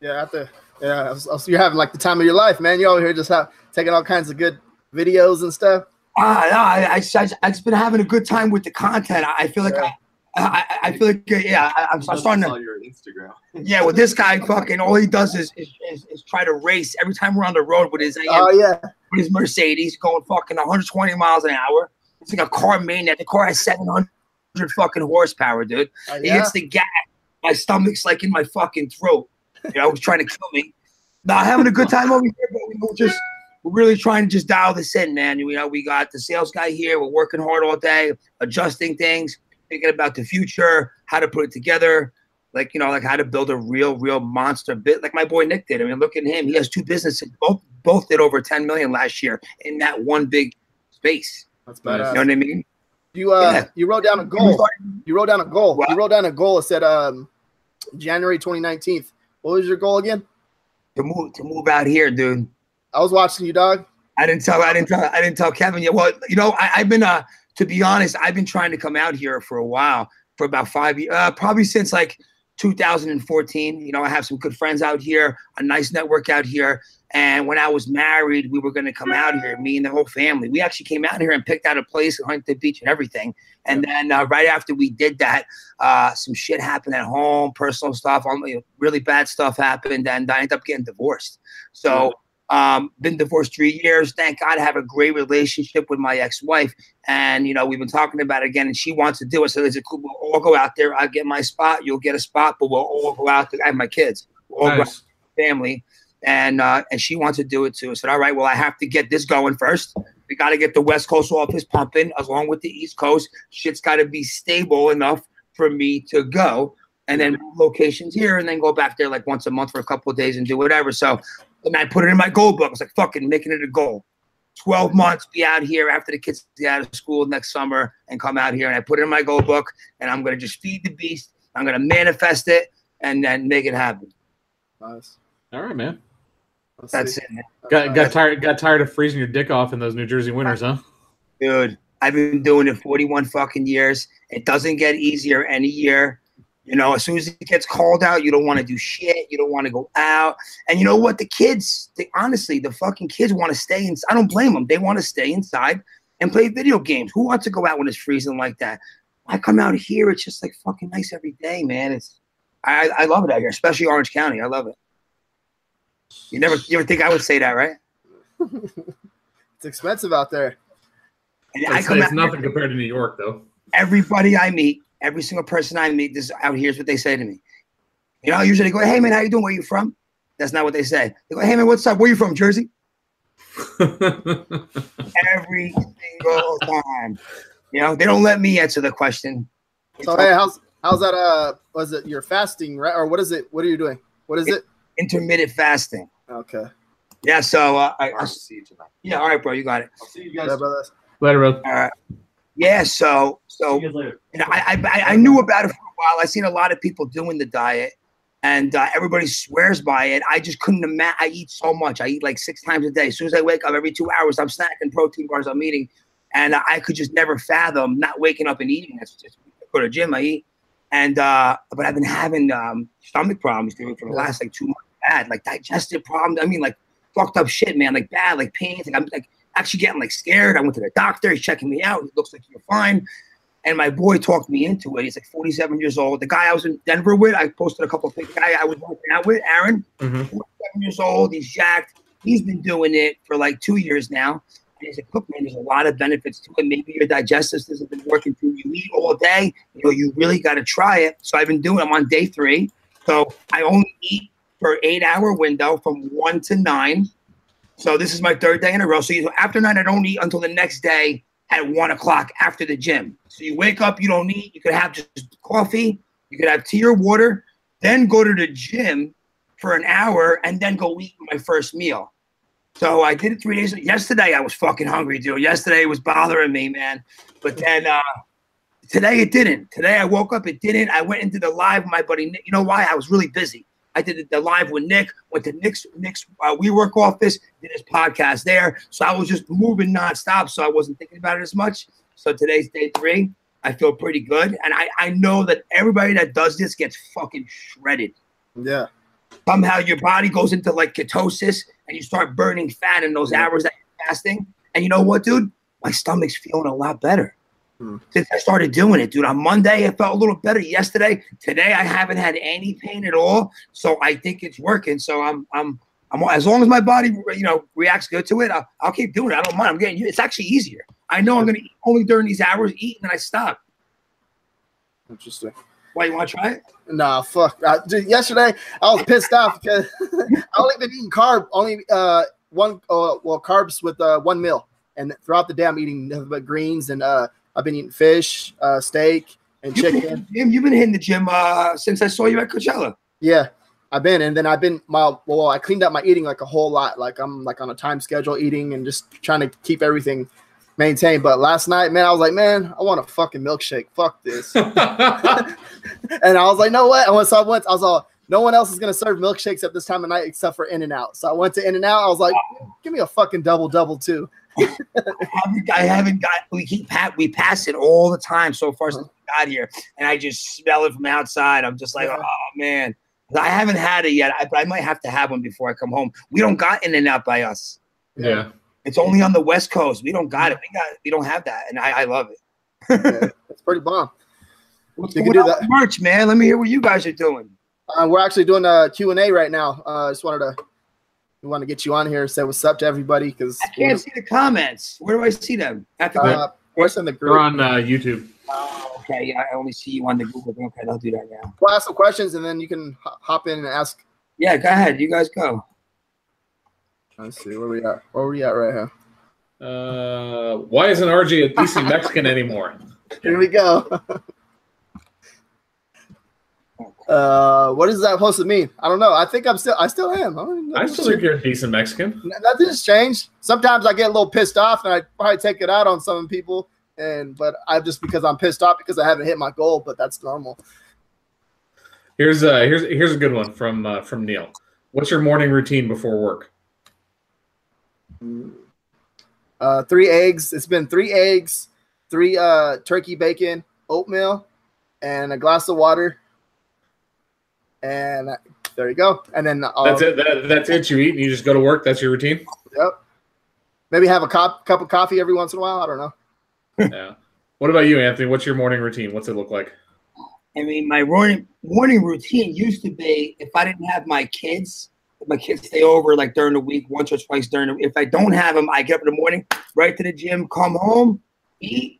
Yeah, after yeah, you have like the time of your life, man. You're over here just have, taking all kinds of good videos and stuff. Ah, no, I, I, I I've just been having a good time with the content. I, I feel like yeah. I. I, I feel like, yeah, I, I'm starting to. Your Instagram. Yeah, well, this guy fucking all he does is is, is is try to race every time we're on the road with his oh, yeah. with his Mercedes going fucking one hundred twenty miles an hour. It's like a car maniac. The car has seven hundred fucking horsepower, dude. Oh, yeah. He hits the gas. My stomach's like in my fucking throat. You know, it was trying to kill me. Now having a good time over here, but we were just. We're really trying to just dial this in, man. You know, we got the sales guy here. We're working hard all day, adjusting things. Thinking about the future, how to put it together, like, you know, like how to build a real, real monster bit, like my boy Nick did. I mean, look at him. He has two businesses. Both both did over ten million last year in that one big space. That's badass. You know what I mean? You uh, yeah. you wrote down a goal. You wrote down a goal. What? You wrote down a goal. It said um, January twenty nineteen. What was your goal again? To move to move out here, dude. I was watching you, dog. I didn't tell. I didn't tell. I didn't tell Kevin yet. Well, you know, I, I've been uh. To be honest, I've been trying to come out here for a while, for about five years, uh, probably since like two thousand fourteen. You know, I have some good friends out here, a nice network out here. And when I was married, we were going to come out here, me and the whole family. We actually came out here and picked out a place in Huntington Beach and everything. And then uh, right after we did that, uh, some shit happened at home, personal stuff, really bad stuff happened, and I ended up getting divorced. So... Um, been divorced three years. Thank God I have a great relationship with my ex-wife. And, you know, we've been talking about it again, and she wants to do it. So there's a cool, we'll all go out there. I'll get my spot. You'll get a spot, but we'll all go out there. I have my kids. We'll all nice. Go out with family. And, uh, and she wants to do it too. I said, all right, well, I have to get this going first. We got to get the West Coast office pumping along with the East Coast. Shit's got to be stable enough for me to go. And then locations here, and then go back there like once a month for a couple of days and do whatever. So, and I put it in my goal book. I was like, fucking making it a goal. twelve months, be out here after the kids get out of school next summer and come out here. And I put it in my goal book, and I'm going to just feed the beast. I'm going to manifest it and then make it happen. Nice. All right, man. Let's That's see. it, man. Got, got, tired, got tired of freezing your dick off in those New Jersey winters, huh? Dude, I've been doing it forty-one fucking years. It doesn't get easier any year. You know, as soon as it gets called out, you don't want to do shit. You don't want to go out. And you know what? The kids, they, honestly, the fucking kids want to stay inside. I don't blame them. They want to stay inside and play video games. Who wants to go out when it's freezing like that? I come out here. It's just like fucking nice every day, man. It's I, I love it out here, especially Orange County. I love it. You never, you ever think I would say that, right? It's expensive out there. And I come it's out nothing here. Compared to New York, though. Everybody I meet. Every single person I meet this out here is what they say to me. You know, usually they go, hey, man, how you doing? Where you from? That's not what they say. They go, hey, man, what's up? Where you from, Jersey? Every single time. You know, they don't let me answer the question. So, hey, how's, how's that? Uh, was it your fasting, right? Or what is it? What are you doing? What is it? it? Intermittent fasting. Okay. Yeah, so. Uh, I, I'll see you tonight. Yeah, all right, bro. You got it. I'll see you guys. Later, bro. All right. Yeah, so so you know, I, I I knew about it for a while. I seen a lot of people doing the diet, and uh, everybody swears by it. I just couldn't imagine. I eat so much. I eat like six times a day. As soon as I wake up, every two hours, I'm snacking protein bars, I'm eating. And uh, I could just never fathom not waking up and eating. That's just, I go to the gym, I eat. And, uh, but I've been having um, stomach problems for the last like two months, bad, like digestive problems. I mean, like fucked up shit, man, like bad, like pains. Like I'm like actually getting like scared. I went to the doctor, he's checking me out. He looks like you're fine. And my boy talked me into it. He's like forty-seven years old. The guy I was in Denver with, I posted a couple of things. The guy I was working out with, Aaron, mm-hmm. forty-seven years old. He's jacked. He's been doing it for like two years now. And he's like, look, man, there's a lot of benefits to it. Maybe your digestive system has been working through. You eat all day. You know, you really got to try it. So I've been doing it. I'm on day three. So I only eat for an eight-hour window from one to nine. So this is my third day in a row. So after nine, I don't eat until the next day at one o'clock after the gym. So you wake up, you don't eat. You could have just coffee. You could have tea or water. Then go to the gym for an hour and then go eat my first meal. So I did it three days. Yesterday, I was fucking hungry, dude. Yesterday, it was bothering me, man. But then uh, today, it didn't. Today, I woke up, it didn't. I went into the live with my buddy Nick. You know why? I was really busy. I did the live with Nick, went to Nick's, Nick's uh, WeWork office, did his podcast there. So I was just moving nonstop, so I wasn't thinking about it as much. So today's day three. I feel pretty good. And I, I know that everybody that does this gets fucking shredded. Yeah. Somehow your body goes into like ketosis and you start burning fat in those hours that you're fasting. And you know what, dude? My stomach's feeling a lot better hmm. since I started doing it, dude. On Monday, it felt a little better. Yesterday, today, I haven't had any pain at all. So I think it's working. So I'm, I'm, I'm as long as my body, you know, reacts good to it, I'll, I'll keep doing it. I don't mind. I'm getting, it's actually easier. I know I'm going to eat only during these hours, eat, and then I stop. Interesting. Why, you want to try it? Nah, fuck. I, dude, yesterday, I was pissed off because I only been eating carb, only uh, one, uh, well, carbs with uh, one meal. And throughout the day, I'm eating nothing but greens, and uh, I've been eating fish, uh, steak, and you've chicken. Been, you've been hitting the gym uh, since I saw you at Coachella. Yeah, I've been. And then I've been, my well, I cleaned up my eating like a whole lot. Like I'm like on a time schedule eating and just trying to keep everything maintain. But last night, man, I was like, man, I want a fucking milkshake. Fuck this. And I was like, no, what? And so I went, I was all, no one else is going to serve milkshakes at this time of night except for In-N-Out. So I went to In-N-Out. I was like, give me a fucking double-double too. I, haven't, I haven't got, we keep, we pass it all the time so far since we got here. And I just smell it from outside. I'm just like, yeah. Oh, man. I haven't had it yet. I, but I might have to have one before I come home. We don't got In-N-Out by us. Yeah. It's only on the West Coast. We don't got it. We got. We don't have that, and I, I love it. Yeah, it's pretty bomb. What's you can do that. Merch, man. Let me hear what you guys are doing. Uh, we're actually doing a Q and A right now. I uh, just wanted to, we want to get you on here and say what's up to everybody because I can't see the comments. Where do I see them? At the uh, what's in the group? We're on uh, YouTube. Oh, okay. Yeah, I only see you on the Google. Okay, I'll do that now. We'll ask some questions, and then you can hop in and ask. Yeah, go ahead. You guys go. Let's see where we at. Where we at right here? Uh, why isn't R J a decent Mexican anymore? Here we go. uh, what is that supposed to mean? I don't know. I think I'm still. I still am. I, don't know. I still think you're a decent Mexican. Nothing's changed. Sometimes I get a little pissed off, and I probably take it out on some people. And but I just because I'm pissed off because I haven't hit my goal. But that's normal. Here's uh here's here's a good one from uh, from Neil. What's your morning routine before work? Uh, three eggs. It's been three eggs, three uh, turkey bacon, oatmeal, and a glass of water. And uh, there you go. And then I'll, that's it. That, that's it. You eat and you just go to work. That's your routine. Yep. Maybe have a cop, cup of coffee every once in a while. I don't know. Yeah. What about you, Anthony? What's your morning routine? What's it look like? I mean, my morning morning routine used to be if I didn't have my kids. My kids stay over like during the week, once or twice during the week. If I don't have them, I get up in the morning, right to the gym, come home, eat,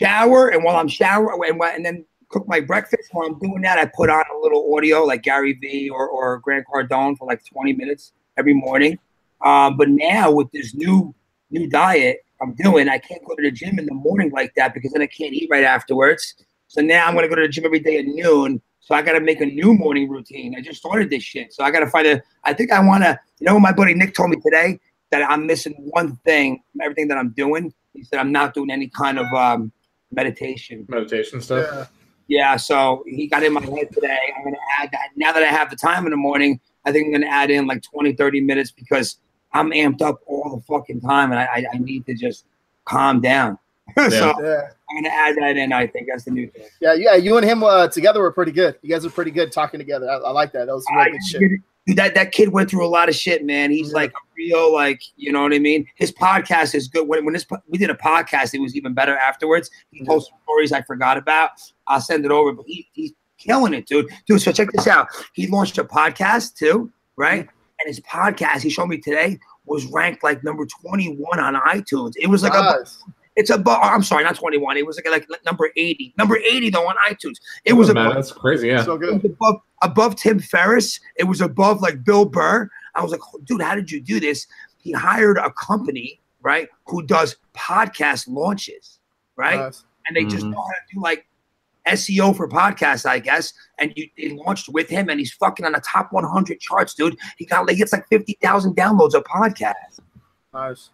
shower, and while I'm showering, and, and then cook my breakfast. While I'm doing that, I put on a little audio like Gary Vee or, or Grant Cardone for like twenty minutes every morning. Um, but now with this new new diet I'm doing, I can't go to the gym in the morning like that because then I can't eat right afterwards. So now I'm going to go to the gym every day at noon. So I got to make a new morning routine. I just started this shit. So I got to find a, I think I want to, you know, my buddy Nick told me today that I'm missing one thing from everything that I'm doing. He said, I'm not doing any kind of um, meditation. Meditation stuff. Yeah. Yeah, so he got in my head today. I'm going to add that. Now that I have the time in the morning, I think I'm going to add in like twenty, thirty minutes because I'm amped up all the fucking time, and I, I need to just calm down. Yeah. So yeah. I'm going to add that in, I think. That's the new thing. Yeah, yeah. You and him uh, together were pretty good. You guys were pretty good talking together. I, I like that. That was really I, good shit. That, that kid went through a lot of shit, man. He's yeah. like a real, like, you know what I mean? His podcast is good. When, when this, we did a podcast, it was even better afterwards. He mm-hmm. posted stories I forgot about. I'll send it over. But he, he's killing it, dude. Dude, so check this out. He launched a podcast too, right? Mm-hmm. And his podcast, he showed me today, was ranked like number twenty-one on iTunes. It was like nice. a... It's a, I'm sorry, not twenty-one. It was like, like number eighty. Number eighty, though, on iTunes. It oh, was man, above. That's crazy, yeah. So good. It was above, above Tim Ferriss. It was above, like, Bill Burr. I was like, oh, dude, how did you do this? He hired a company, right, who does podcast launches, right? Nice. And they mm-hmm. just know how to do, like, S E O for podcasts, I guess. And you, they launched with him, and he's fucking on the top one hundred charts, dude. He got like, it's like fifty thousand downloads of podcasts. Nice.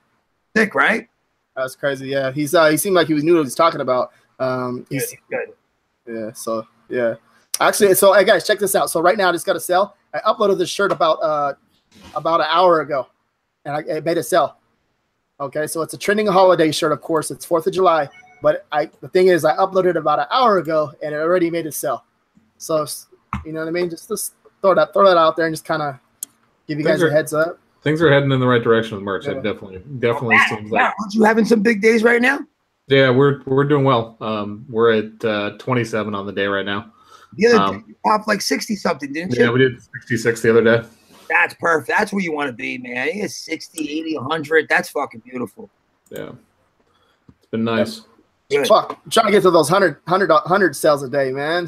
Sick, right? That's crazy. Yeah, he's uh, he seemed like he was knew what he was talking about. Um, he's good, good. Yeah. So yeah, actually, so hey guys, check this out. So right now, I just got a sale. I uploaded this shirt about uh about an hour ago, and I it made a sale. Okay, so it's a trending holiday shirt. Of course, it's Fourth of July. But I the thing is, I uploaded about an hour ago, and it already made a sale. So you know what I mean? Just just throw that throw that out there and just kind of give you guys a heads up. Things are heading in the right direction with merch. Yeah. It definitely, definitely Matt, seems like. Matt, aren't you having some big days right now? Yeah, we're we're doing well. Um, we're at uh, twenty-seven on the day right now. The other um, day you popped like sixty something, didn't you? Yeah, we did sixty-six the other day. That's perfect. That's where you want to be, man. It's sixty, eighty, one hundred. That's fucking beautiful. Yeah, it's been nice. Good. Fuck, I'm trying to get to those one hundred, one hundred, one hundred sales a day, man.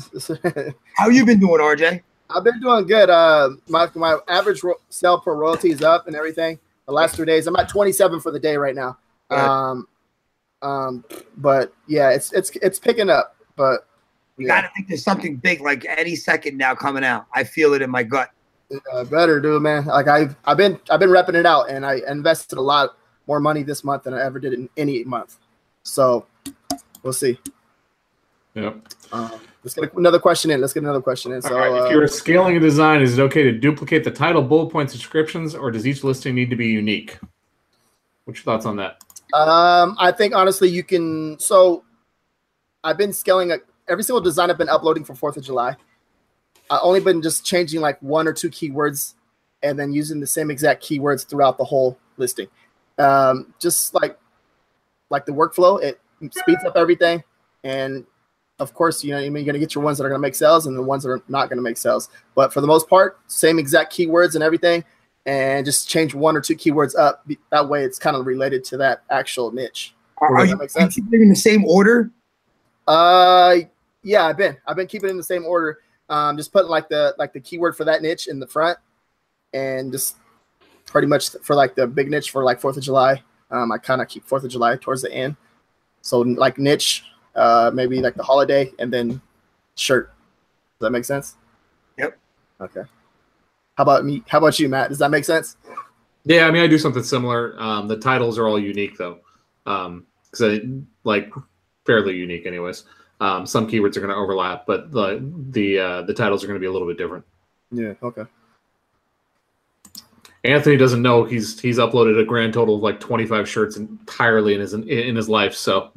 How you been doing, R J? I've been doing good. Uh, my my average ro- sale per royalty is up and everything. The last three days, I'm at twenty-seven for the day right now. Yeah. Um, um, but yeah, it's it's it's picking up. But you yeah. gotta think there's something big like any second now coming out. I feel it in my gut. Uh, better, dude, man. Like I've I've been I've been repping it out, and I invested a lot more money this month than I ever did in any month. So we'll see. Yeah. Um, let's get another question in. Let's get another question in. So, right. If uh, you're scaling a design, is it okay to duplicate the title, bullet points, descriptions, or does each listing need to be unique? What's your thoughts on that? Um, I think, honestly, you can – so I've been scaling – every single design I've been uploading for fourth of July. I've only been just changing like one or two keywords and then using the same exact keywords throughout the whole listing. Um, just like like the workflow, it speeds up everything, and – of course, you know, you're going to get your ones that are going to make sales and the ones that are not going to make sales. But for the most part, same exact keywords and everything, and just change one or two keywords up. That way, it's kind of related to that actual niche. Are, are you keeping in the same order? Uh, yeah, I've been. I've been keeping it in the same order. Um, just putting like the like the keyword for that niche in the front, and just pretty much for like the big niche for like Fourth of July. Um, I kind of keep Fourth of July towards the end. So like niche. Uh, maybe like the holiday and then shirt. Does that make sense? Yep. Okay. How about me? How about you, Matt? Does that make sense? Yeah, I mean, I do something similar. Um, the titles are all unique though, um, because like fairly unique, anyways. Um, some keywords are going to overlap, but the the uh, the titles are going to be a little bit different. Yeah. Okay. Anthony doesn't know he's he's uploaded a grand total of like twenty-five shirts entirely in his in, in his life, so.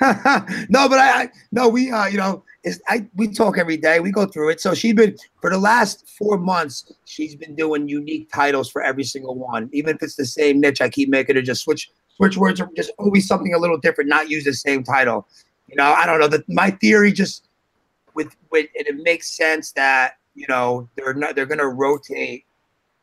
No, but I, I no we uh you know it's, I we talk every day, we go through it. So she's been for the last four months she's been doing unique titles for every single one, even if it's the same niche. I keep making her just switch switch words, or just always something a little different, not use the same title. You know, I don't know that my theory just with with it, it makes sense that you know they're not they're gonna rotate.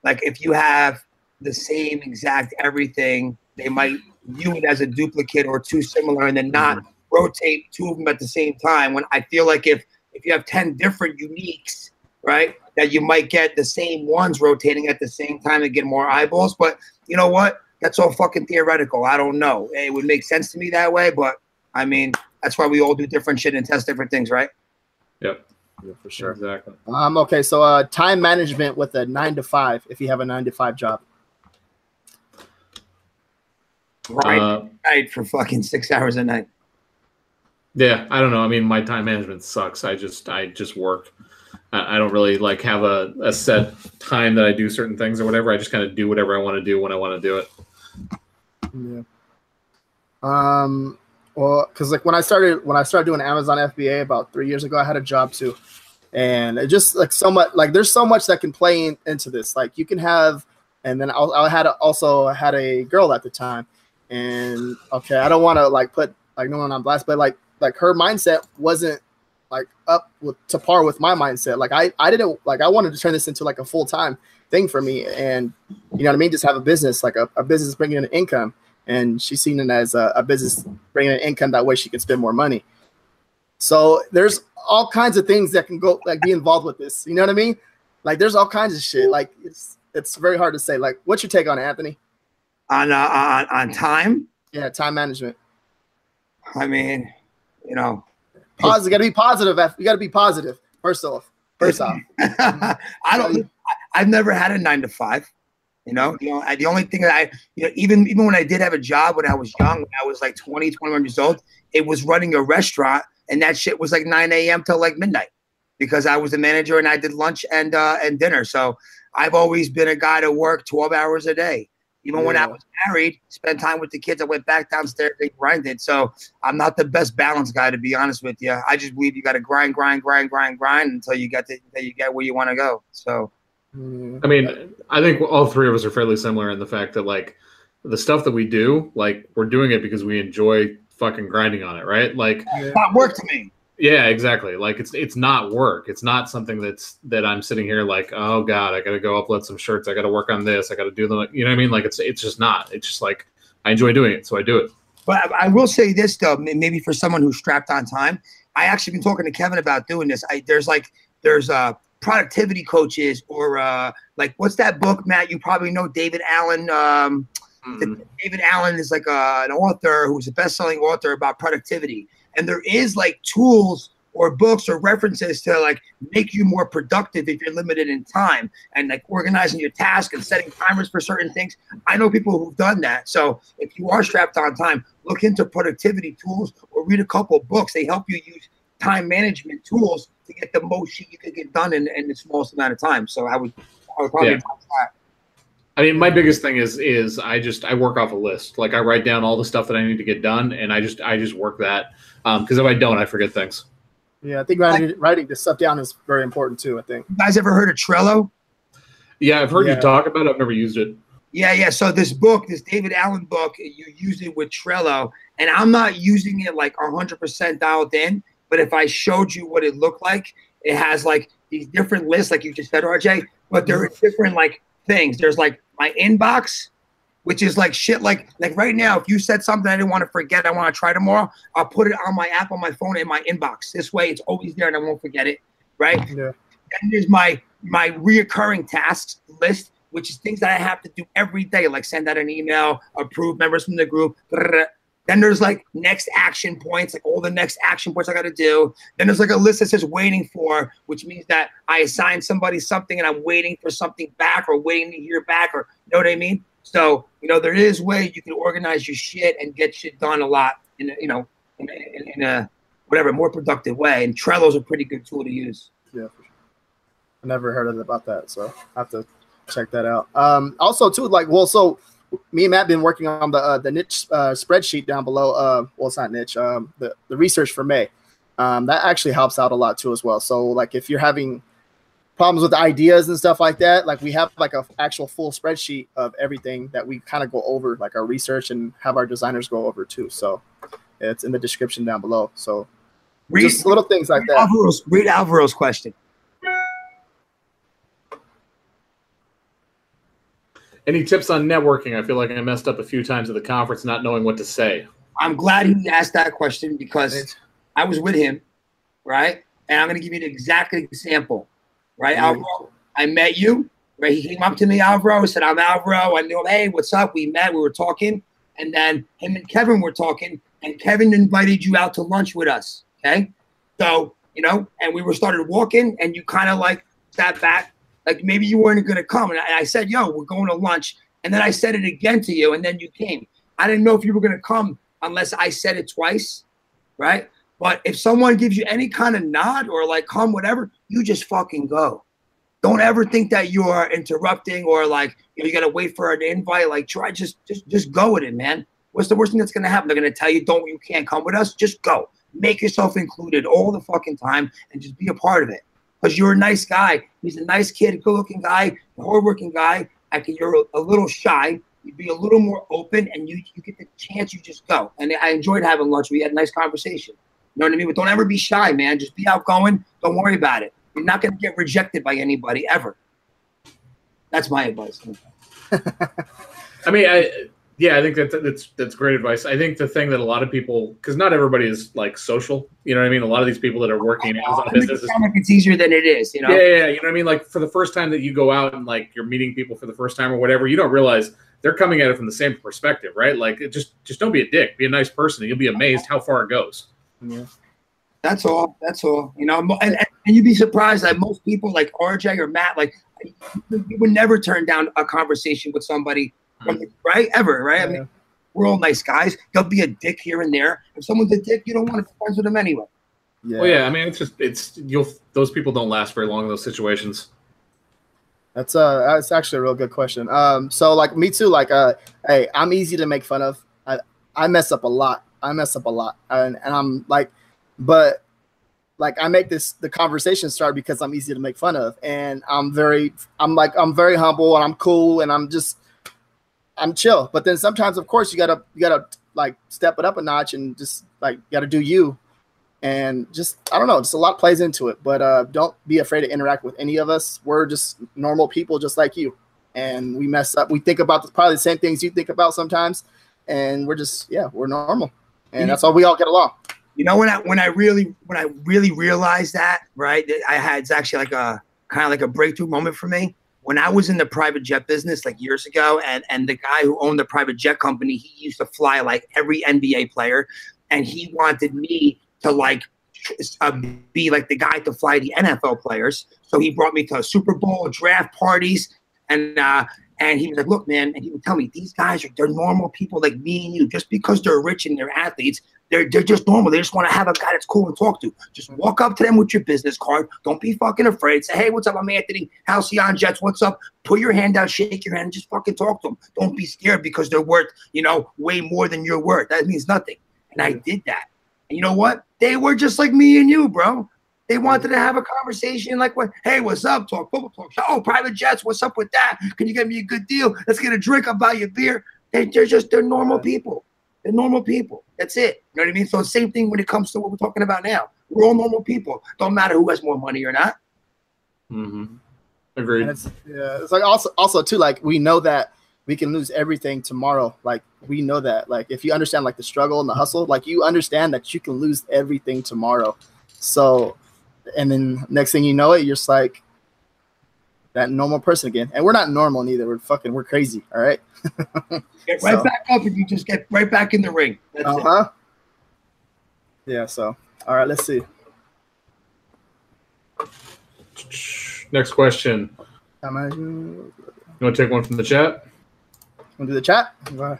Like if you have the same exact everything, they might view it as a duplicate or too similar, and then not mm-hmm. rotate two of them at the same time. When I feel like if if you have ten different uniques, right, that you might get the same ones rotating at the same time and get more eyeballs. But you know what? That's all fucking theoretical. I don't know. It would make sense to me that way, but I mean, that's why we all do different shit and test different things, right? Yep. Yeah, for sure. Exactly. Um. Okay. So, uh, time management with a nine to five. If you have a nine to five job. Right, uh, right, for fucking six hours a night. Yeah, I don't know. I mean, my time management sucks. I just I just work. I don't really like have a, a set time that I do certain things or whatever. I just kind of do whatever I want to do when I want to do it. Yeah. Um. Well, because like when I started when I started doing Amazon F B A about three years ago, I had a job too, and it just like so much like there's so much that can play in, into this. Like you can have, and then I, I had a, also had a girl at the time, and okay, I don't want to like put like no one on blast, but like like her mindset wasn't like up with, to par with my mindset. Like I I didn't like I wanted to turn this into like a full time thing for me, and you know what I mean, just have a business like a, a business bringing in income. And she's seen it as a, a business bringing in income. That way she can spend more money. So there's all kinds of things that can go like be involved with this. You know what I mean? Like there's all kinds of shit. Like it's it's very hard to say. Like what's your take on it, Anthony? On uh, on on time? Yeah, time management. I mean, you know, positive. Got to be positive. You got to be positive. First off, first off. I don't. I've never had a nine to five. You know, you know, I, the only thing that I, you know, even even when I did have a job when I was young, when I was like twenty, twenty-one years old, it was running a restaurant, and that shit was like nine a m till like midnight, because I was the manager and I did lunch and uh, and dinner. So I've always been a guy to work twelve hours a day. Even yeah. when I was married, spent time with the kids, I went back downstairs and grinded. So I'm not the best balanced guy, to be honest with you. I just believe you got to grind, grind, grind, grind, grind until you get to, until you get where you want to go. So. I mean, I think all three of us are fairly similar in the fact that, like, the stuff that we do, like, we're doing it because we enjoy fucking grinding on it, right? Like, it's not work to me. Yeah, exactly. Like, it's it's not work. It's not something that's that I'm sitting here like, oh god, I got to go upload some shirts. I got to work on this. I got to do the, you know what I mean? Like, it's it's just not. It's just like I enjoy doing it, so I do it. But I will say this though, maybe for someone who's strapped on time, I actually been talking to Kevin about doing this. I there's like there's a. Uh, productivity coaches or uh, like what's that book, Matt? You probably know David Allen. Um, mm-hmm. David Allen is like a, an author who's a best-selling author about productivity. And there is like tools or books or references to like make you more productive if you're limited in time and like organizing your task and setting timers for certain things. I know people who've done that. So if you are strapped on time, look into productivity tools or read a couple of books. They help you use time management tools to get the most shit you could get done in, in the smallest amount of time. So I would, I would probably yeah. that. I mean, my biggest thing is, is I just, I work off a list. Like I write down all the stuff that I need to get done. And I just, I just work that. Um, Cause if I don't, I forget things. Yeah. I think writing, like, writing this stuff down is very important too. I think you guys ever heard of Trello? Yeah. I've heard yeah. you talk about it. I've never used it. Yeah. Yeah. So this book, this David Allen book, you use it with Trello, and I'm not using it like a hundred percent dialed in. But if I showed you what it looked like, it has like these different lists, like you just said, R J, but there are different like things. There's like my inbox, which is like shit. Like, like right now, if you said something I didn't want to forget, I want to try tomorrow, I'll put it on my app on my phone in my inbox. This way it's always there and I won't forget it. Right. Yeah. And there's my, my reoccurring tasks list, which is things that I have to do every day. Like send out an email, approve members from the group. Brr. Then there's like next action points, like all the next action points I got to do. Then there's like a list that says waiting for, which means that I assign somebody something and I'm waiting for something back or waiting to hear back or, you know what I mean? So, you know, there is ways you can organize your shit and get shit done a lot in a, you know, in a, in a whatever, more productive way. And Trello's a pretty good tool to use. Yeah. I never heard of it about that. So I have to check that out. Um, also too, like, well, so me and Matt been working on the uh, the niche uh, spreadsheet down below. Uh, well, it's not niche. Um, the the research for May, um, that actually helps out a lot too as well. So like if you're having problems with ideas and stuff like that, like we have like a actual full spreadsheet of everything that we kind of go over, like our research and have our designers go over too. So it's in the description down below. So read, just little things like read that. Alvaro's, read Alvaro's question. Any tips on networking? I feel like I messed up a few times at the conference not knowing what to say. I'm glad he asked that question because I was with him, right? And I'm going to give you the exact example, right, Alvaro? I met you, right? He came up to me, Alvaro, said, I'm Alvaro. I knew him, hey, what's up? We met, we were talking. And then him and Kevin were talking, and Kevin invited you out to lunch with us, okay? So, you know, and we were started walking, and you kind of like sat back. Like maybe you weren't going to come. And I said, yo, we're going to lunch. And then I said it again to you. And then you came. I didn't know if you were going to come unless I said it twice. Right. But if someone gives you any kind of nod or like come, whatever, you just fucking go. Don't ever think that you are interrupting or like, you know, you got to wait for an invite. Like try, just, just, just go with it, man. What's the worst thing that's going to happen? They're going to tell you, don't, you can't come with us. Just go. Make yourself included all the fucking time and just be a part of it. Because you're a nice guy. He's a nice kid, good-looking guy, hard-working guy. I can, you're a little shy. You'd be a little more open, and you, you get the chance, you just go. And I enjoyed having lunch. We had a nice conversation. You know what I mean? But don't ever be shy, man. Just be outgoing. Don't worry about it. You're not going to get rejected by anybody ever. That's my advice. I mean, I, yeah, I think that, that's that's great advice. I think the thing that a lot of people, because not everybody is like social, you know what I mean? A lot of these people that are working in Amazon businesses, it's easier than it is, you know? Yeah, yeah, yeah, you know what I mean? Like for the first time that you go out and like you're meeting people for the first time or whatever, you don't realize they're coming at it from the same perspective, right? Like it just just don't be a dick, be a nice person, and you'll be amazed how far it goes. Yeah. That's all. That's all. You know, and, and you'd be surprised that most people like R J or Matt, like you would never turn down a conversation with somebody, right? Ever, right? I mean, yeah. We're all nice guys. There'll be a dick here and there. If someone's a dick, you don't want to be friends with them anyway. Yeah. Well, yeah. I mean, it's just it's you'll those people don't last very long in those situations. That's uh, that's actually a real good question. Um, so like me too. Like uh, hey, I'm easy to make fun of. I I mess up a lot. I mess up a lot, and and I'm like. But like I make this the conversation start because I'm easy to make fun of, and I'm very I'm like I'm very humble and I'm cool and I'm just I'm chill. But then sometimes, of course, you gotta you gotta like step it up a notch and just like you gotta do you, and just I don't know, just a lot plays into it. But uh, don't be afraid to interact with any of us. We're just normal people, just like you, and we mess up. We think about probably the same things you think about sometimes, and we're just yeah, we're normal, and mm-hmm. that's how we all get along. You know, when I when I really when I really realized that, right? That I had it's actually like a kind of like a breakthrough moment for me. When I was in the private jet business like years ago, and and the guy who owned the private jet company, he used to fly like every N B A player, and he wanted me to like uh, be like the guy to fly the N F L players. So he brought me to a Super Bowl, draft parties, and uh, and he was like, "Look, man," and he would tell me, "These guys are they're normal people like me and you. Just because they're rich and they're athletes." They're, they're just normal. They just want to have a guy that's cool and talk to. Just walk up to them with your business card. Don't be fucking afraid. Say, hey, what's up? I'm Anthony. Halcyon Jets, what's up? Put your hand out, shake your hand, and just fucking talk to them. Don't be scared because they're worth, you know, way more than you're worth. That means nothing. And I did that. And you know what? They were just like me and you, bro. They wanted to have a conversation like, what? Hey, what's up? Talk football talk. Oh, private jets, what's up with that? Can you get me a good deal? Let's get a drink. I'll buy you a beer. They, they're just, they're normal people. They're normal people. That's it. You know what I mean? So same thing when it comes to what we're talking about now. We're all normal people. Don't matter who has more money or not. Mm-hmm. Agreed. And it's, yeah, it's like also, also too, like we know that we can lose everything tomorrow. Like we know that. Like if you understand like the struggle and the hustle, like you understand that you can lose everything tomorrow. So, and then next thing you know it, you're just like that normal person again. And we're not normal neither. We're fucking, we're crazy. All right. Get right so. back up and you just get right back in the ring. That's uh-huh. it. Yeah. So, all right, let's see. Next question. I... You want to take one from the chat? Want to do the chat? Right.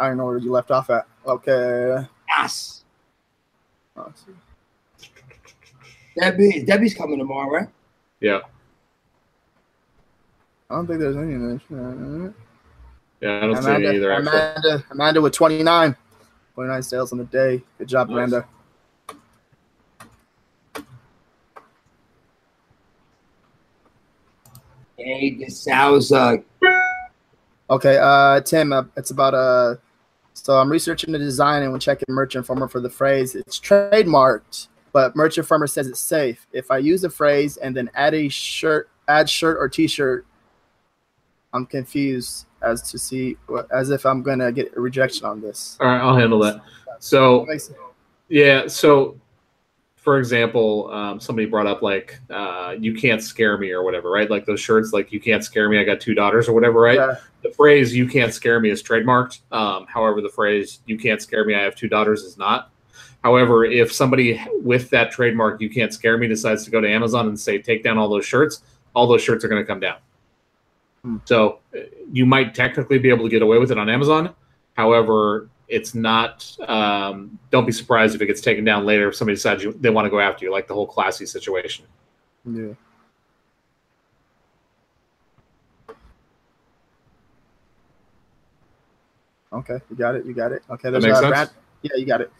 I don't know where you left off at. Okay. Yes. Oh, Debbie, Debbie's coming tomorrow, right? Yeah. I don't think there's any mention. Yeah, I don't Amanda, see any either. Actually. Amanda, Amanda with twenty-nine. twenty-nine sales on a day. Good job, nice. Amanda. Hey, this sounds like. Okay, uh, Tim, uh, it's about a. Uh, so I'm researching the design and when checking Merch Informer for the phrase, it's trademarked, but Merch Informer says it's safe. If I use the phrase and then add a shirt, add shirt or T-shirt, I'm confused as to see as if I'm gonna get a rejection on this. All right, I'll handle that. So, yeah. So, for example, um, somebody brought up like uh, "you can't scare me" or whatever, right? Like those shirts, like "you can't scare me. I got two daughters" or whatever, right? Yeah. The phrase "you can't scare me" is trademarked. Um, however, the phrase "you can't scare me. I have two daughters" is not. However, if somebody with that trademark "you can't scare me" decides to go to Amazon and say take down all those shirts, all those shirts are gonna come down. So you might technically be able to get away with it on Amazon. However, It's not, um, don't be surprised if it gets taken down later if somebody decides you, they want to go after you, like the whole Classy situation. Yeah. Okay, you got it, you got it. Okay, there's that makes uh, sense? Brad. Yeah, you got it.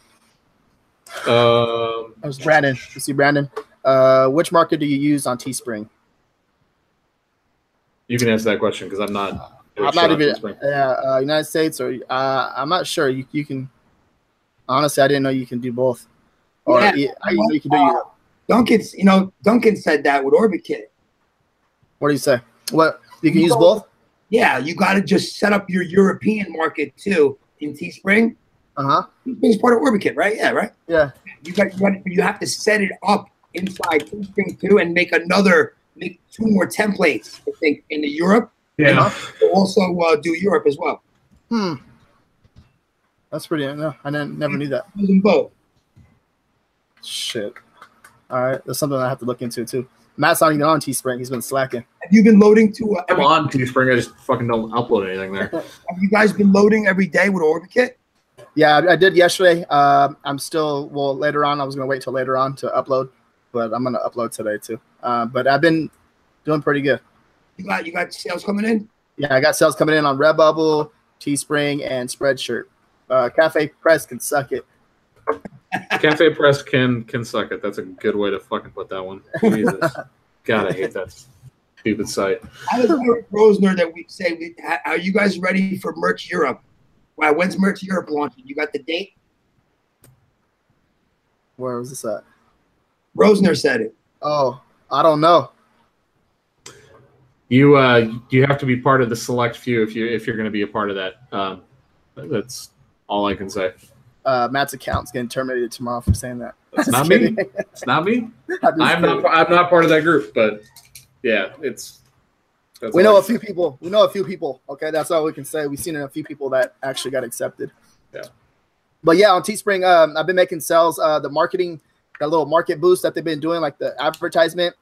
Um, that was Brandon. You see Brandon. Uh, which market do you use on Teespring? You can answer that question because I'm not. I'm not even. Yeah, uh, United States or uh, I'm not sure. You you can. Honestly, I didn't know you can do both. Or yeah, yeah, I know you can do uh, Duncan. You know, Duncan said that with Orbit Kit. What do you say? What you can you use both? both? Yeah, you got to just set up your European market too in Teespring. Uh huh. Teespring's part of Orbit Kit, right? Yeah, right. Yeah. You got you have to set it up inside Teespring too, and make another make two more templates. I think in the Europe. Yeah. And also uh, do Europe as well. Hmm. That's pretty. No, I didn't, never knew that. Both. Shit. All right, that's something I have to look into too. Matt's not even on Teespring. He's been slacking. Have you been loading to? Uh, I'm on Teespring. I just fucking don't upload anything there. Have you guys been loading every day with Orbit Kit? Yeah, I did yesterday. Uh, I'm still well later on. I was gonna wait till later on to upload, but I'm gonna upload today too. Uh, but I've been doing pretty good. You got you got sales coming in? Yeah, I got sales coming in on Redbubble, Teespring, and Spreadshirt. Uh, Cafe Press can suck it. Cafe Press can can suck it. That's a good way to fucking put that one. Jesus, God, I hate that stupid site. I was with Rosner that we say, we, are you guys ready for Merch Europe? Wow, when's Merch Europe launching? You got the date? Where was this at? Rosner said it. Oh, I don't know. You uh, you have to be part of the select few if you if you're going to be a part of that. Um, that's all I can say. Uh, Matt's account's getting terminated tomorrow for saying that. That's not me. It's not me. I'm, I'm not. I'm not part of that group. But yeah, it's. That's we know a few people. We know a few people. Okay, that's all we can say. We've seen a few people that actually got accepted. Yeah. But yeah, on Teespring, um, I've been making sales. Uh, the marketing, that little market boost that they've been doing, like the advertisement.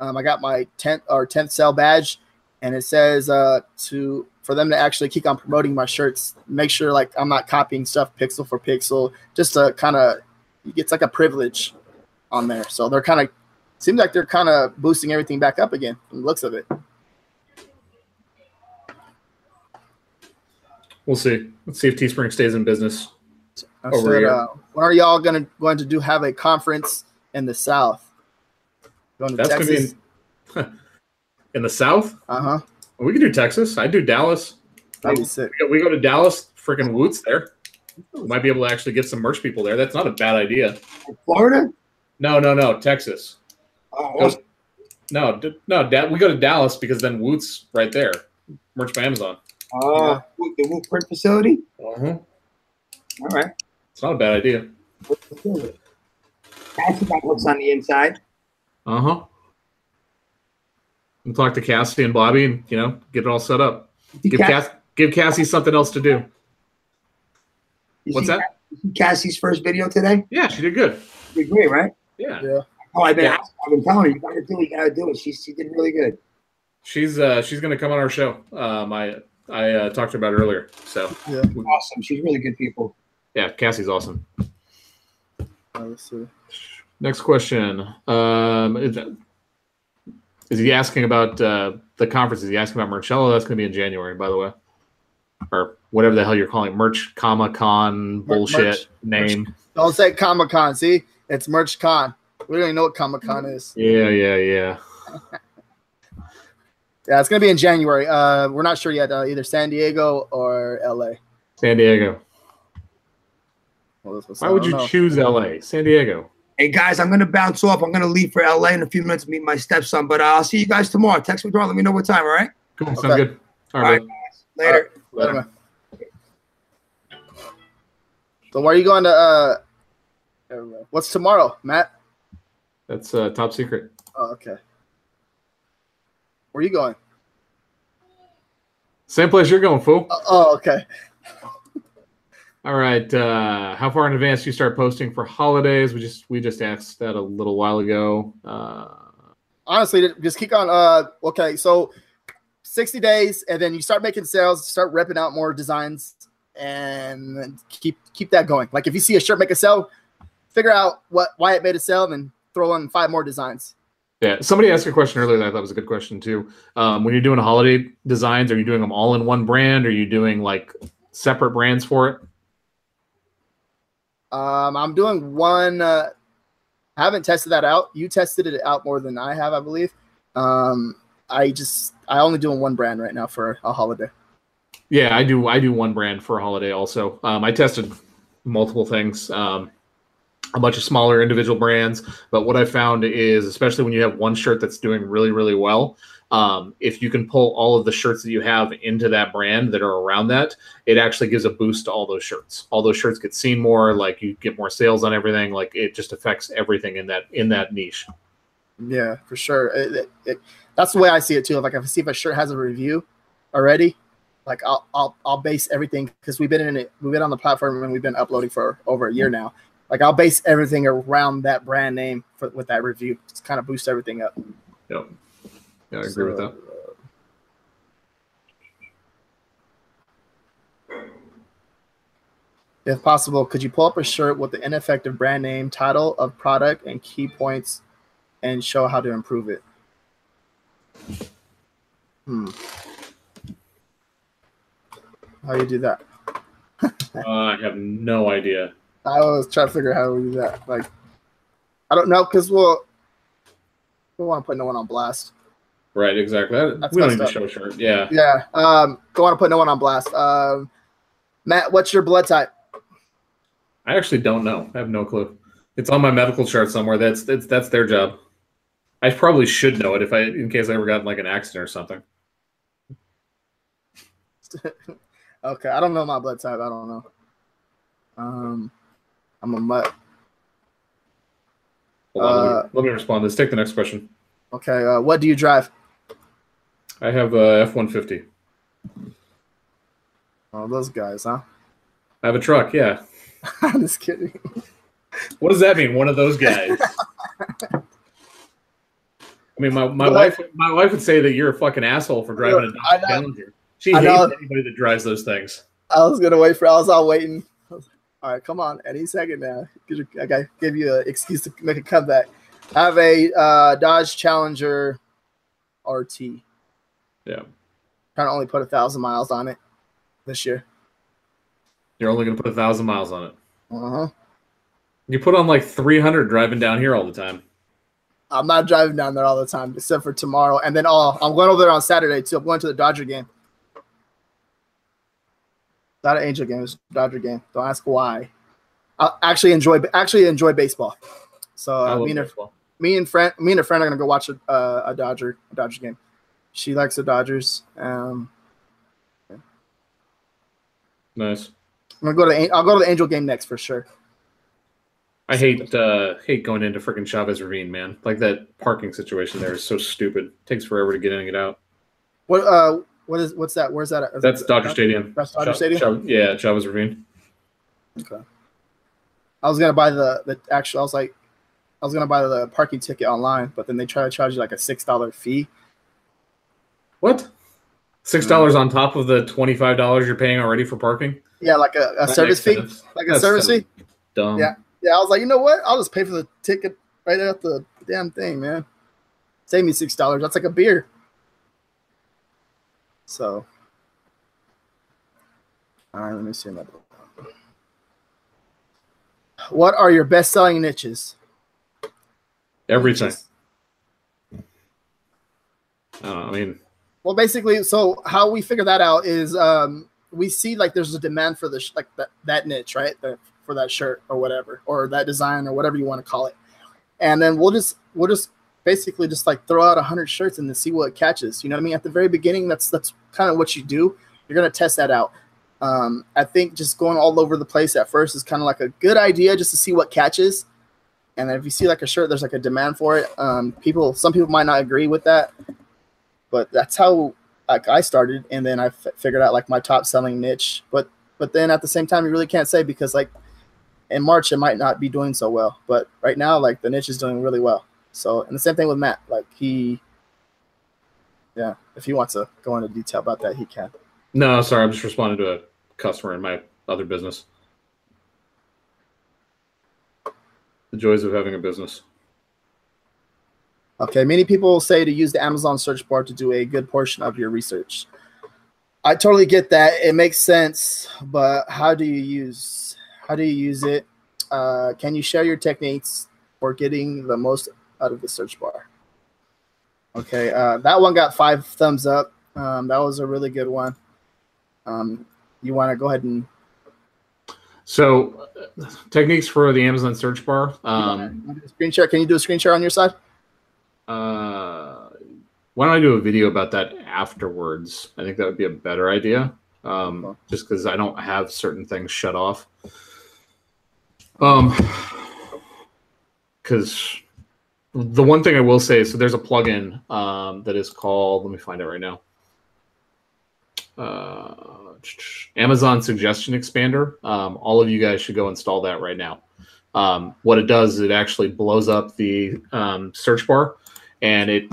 Um, I got my tenth or tenth sale badge, and it says uh, to for them to actually keep on promoting my shirts. Make sure like I'm not copying stuff pixel for pixel. Just to kind of, it's like a privilege on there. So they're kind of seems like they're kind of boosting everything back up again from the looks of it. We'll see. Let's see if Teespring stays in business. I over said, here. Uh, when are y'all gonna going to do have a conference in the South? Going to That's Texas. Gonna be in, in the South. Uh huh. We can do Texas. I do Dallas. That'd be sick. We, we go to Dallas. Freaking Woots there. We might be able to actually get some merch people there. That's not a bad idea. Florida? No, no, no. Texas. Oh. No, no. Da we go to Dallas because then Woots right there. Merch by Amazon. Oh, yeah. The Woot print facility. Uh huh. All right. It's not a bad idea. That's about what's on the inside. Uh huh. And talk to Cassie and Bobby, and you know, get it all set up. Give Cass give Cassie something else to do. You What's that? Cassie's first video today. Yeah, she did good. She did great, right? Yeah. yeah. Oh, I've been yeah. I've been telling her you gotta do it, you gotta do it. She she did really good. She's uh she's gonna come on our show. Um, I I uh, talked to her about it earlier. So yeah. Awesome. She's really good people. Yeah, Cassie's awesome. All right, let's see. Next question. Um, is, is he asking about uh, the conference? Is he asking about Merchella? That's going to be in January, by the way. Or whatever the hell you're calling it. Merch, Comic-Con, bullshit merch. name. Merch. Don't say Comic-Con, see? It's Merch-Con. We don't even know what Comic-Con is. Yeah, yeah, yeah. Yeah, it's going to be in January. Uh, we're not sure yet. Uh, either San Diego or L A. San Diego. Well, that's Why would you know. choose L A? San Diego. Hey, guys, I'm going to bounce off. I'm going to leave for L A in a few minutes to meet my stepson. But uh, I'll see you guys tomorrow. Text me tomorrow. Let me know what time, all right? Cool. Okay. Sounds good. All right. All right later. All right. Later. Later. So why are you going to uh, – what's tomorrow, Matt? That's uh, top secret. Oh, okay. Where are you going? Same place you're going, fool. Uh, oh, okay. All right. Uh, how far in advance do you start posting for holidays? We just we just asked that a little while ago. Uh, Honestly, just keep on. Uh, okay, so sixty days, and then you start making sales, start repping out more designs, and keep keep that going. Like if you see a shirt make a sell, figure out what why it made a sell, and then throw in five more designs. Yeah, somebody asked a question earlier that I thought was a good question too. Um, when you're doing holiday designs, are you doing them all in one brand? Or are you doing like separate brands for it? Um, I'm doing one. Uh, I haven't tested that out. You tested it out more than I have, I believe. Um, I just I only do one brand right now for a holiday. Yeah, I do. I do one brand for a holiday also. Um, I tested multiple things. Um, a bunch of smaller individual brands. But what I found is, especially when you have one shirt that's doing really, really well, um, if you can pull all of the shirts that you have into that brand that are around that, it actually gives a boost to all those shirts. All those shirts get seen more, like you get more sales on everything. Like it just affects everything in that, in that niche. Yeah, for sure. It, it, it, that's the way I see it too. Like if I see if a shirt has a review already, like I'll, I'll, I'll base everything, because we've been in it. We've been on the platform and we've been uploading for over a year now. Like I'll base everything around that brand name for, with that review. Just kind of boost everything up. Yep. Yeah, I agree so, with that. Uh, if possible, could you pull up a shirt with the ineffective brand name, title of product, and key points, and show how to improve it? Hmm. How do you do that? uh, I have no idea. I was trying to figure out how we do that. Like, I don't know, because we'll we we'll want to put no one on blast. Right, exactly. That's we don't need to show a shirt. Yeah. Yeah. Um, don't want to put no one on blast. Um, Matt, what's your blood type? I actually don't know. I have no clue. It's on my medical chart somewhere. That's that's that's their job. I probably should know it if I, in case I ever got in like an accident or something. Okay, I don't know my blood type. I don't know. Um. I'm a mutt. Hold on, uh, let, me, let me respond to this. Take the next question. Okay. Uh, what do you drive? I have a F one fifty. Oh, those guys, huh? I have a truck, yeah. I'm just kidding. What does that mean, one of those guys? I mean, my, my, wife, my wife would say that you're a fucking asshole for driving a Challenger. She hates anybody that drives those things. I was going to wait for I was all waiting. All right, come on, any second now. I gotta give you an excuse to make a comeback. I have a uh, Dodge Challenger R T. Yeah. Trying to only put a thousand miles on it this year. You're only gonna put a thousand miles on it. Uh huh. You put on like three hundred driving down here all the time. I'm not driving down there all the time, except for tomorrow, and then all I'm going over there on Saturday too. I'm going to the Dodger game. Not an Angel game, it's a Dodger game. Don't ask why. I actually enjoy actually enjoy baseball. So uh, me, and a, baseball. me and friend me and a friend are gonna go watch a, uh, a Dodger a Dodger game. She likes the Dodgers. Um, yeah. Nice. I'm gonna go to I'll go to the Angel game next for sure. I hate uh, hate going into freaking Chavez Ravine, man. Like that parking situation there is so stupid. It takes forever to get in and get out. What uh. What is what's that? Where's that? At? That's that, Dodger Stadium. That's Dodger Ch- Stadium. Ch- yeah, Chavez Ravine. Okay. I was gonna buy the the actual. I was like, I was gonna buy the parking ticket online, but then they try to charge you like a six dollar fee. What? Six dollars on top of the twenty five dollars you're paying already for parking? Yeah, like a, a service fee, like a That's service fee. Dumb. Yeah, yeah. I was like, you know what? I'll just pay for the ticket right at the damn thing, man. Save me six dollars. That's like a beer. So, all right, let me see another one. What are your best-selling niches? Everything. Niches. Uh, I mean. Well, basically, so how we figure that out is um, we see, like, there's a demand for the sh- like that, that niche, right, the, for that shirt or whatever, or that design or whatever you want to call it. And then we'll just we'll just – basically just like throw out one hundred shirts and then see what it catches. You know what I mean? At the very beginning, that's that's kind of what you do. You're going to test that out. Um, I think just going all over the place at first is kind of like a good idea just to see what catches. And then if you see like a shirt, there's like a demand for it. Um, people, some people might not agree with that, but that's how like I started. And then I f- figured out like my top selling niche. But but then at the same time, you really can't say because like in March, it might not be doing so well. But right now, like the niche is doing really well. So, and the same thing with Matt, like he, yeah, if he wants to go into detail about that, he can. No, sorry. I'm just responding to a customer in my other business. The joys of having a business. Okay, many people say to use the Amazon search bar to do a good portion of your research. I totally get that. It makes sense, but how do you use how do you use it? Uh, can you share your techniques for getting the most out of the search bar? Okay, uh, that one got five thumbs up. Um, that was a really good one. Um, you want to go ahead and... So uh, techniques for the Amazon search bar. Um, screen share. Can you do a screen share on your side? Uh, why don't I do a video about that afterwards? I think that would be a better idea, um, okay. Just because I don't have certain things shut off. Um, because the one thing I will say, so there's a plugin um, that is called, let me find it right now. Uh, Amazon Suggestion Expander. Um, all of you guys should go install that right now. Um, what it does is it actually blows up the um, search bar, and it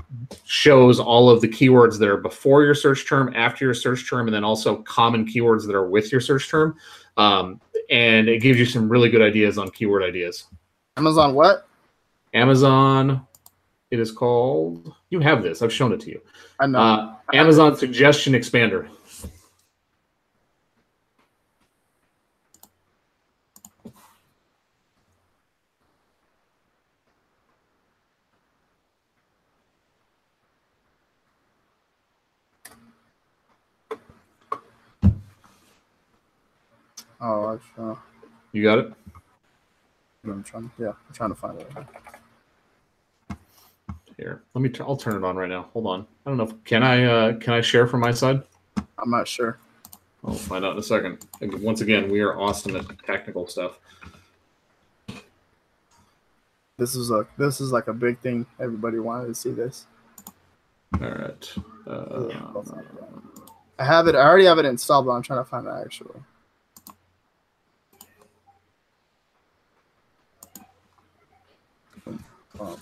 shows all of the keywords that are before your search term, after your search term, and then also common keywords that are with your search term. Um, and it gives you some really good ideas on keyword ideas. Amazon what? Amazon, it is called, you have this, I've shown it to you. I know. Uh, Amazon Suggestion Expander. Oh, I've, uh, you got it? I'm trying, yeah, I'm trying to find it. Here, let me. T I'll turn it on right now. Hold on. I don't know. If, can I? Uh, can I share from my side? I'm not sure. I'll find out in a second. Once again, we are awesome at technical stuff. This is a. This is like a big thing. Everybody wanted to see this. All right. Uh, yeah, I have it. I already have it installed, but I'm trying to find the actual. Um,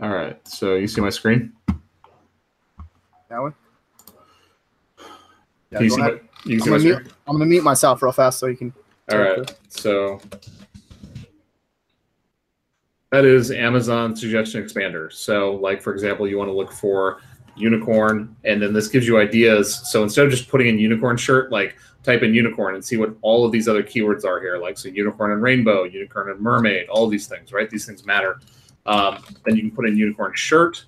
All right, so you see my screen? That one? Yeah, can you see my, you can see my screen? Mute, I'm going to mute myself real fast so you can... All right, so that is Amazon Suggestion Expander. So, like, for example, you want to look for unicorn, and then this gives you ideas. So instead of just putting in unicorn shirt, like, type in unicorn and see what all of these other keywords are here. Like, so unicorn and rainbow, unicorn and mermaid, all these things, right? These things matter. Um, then you can put in unicorn shirt,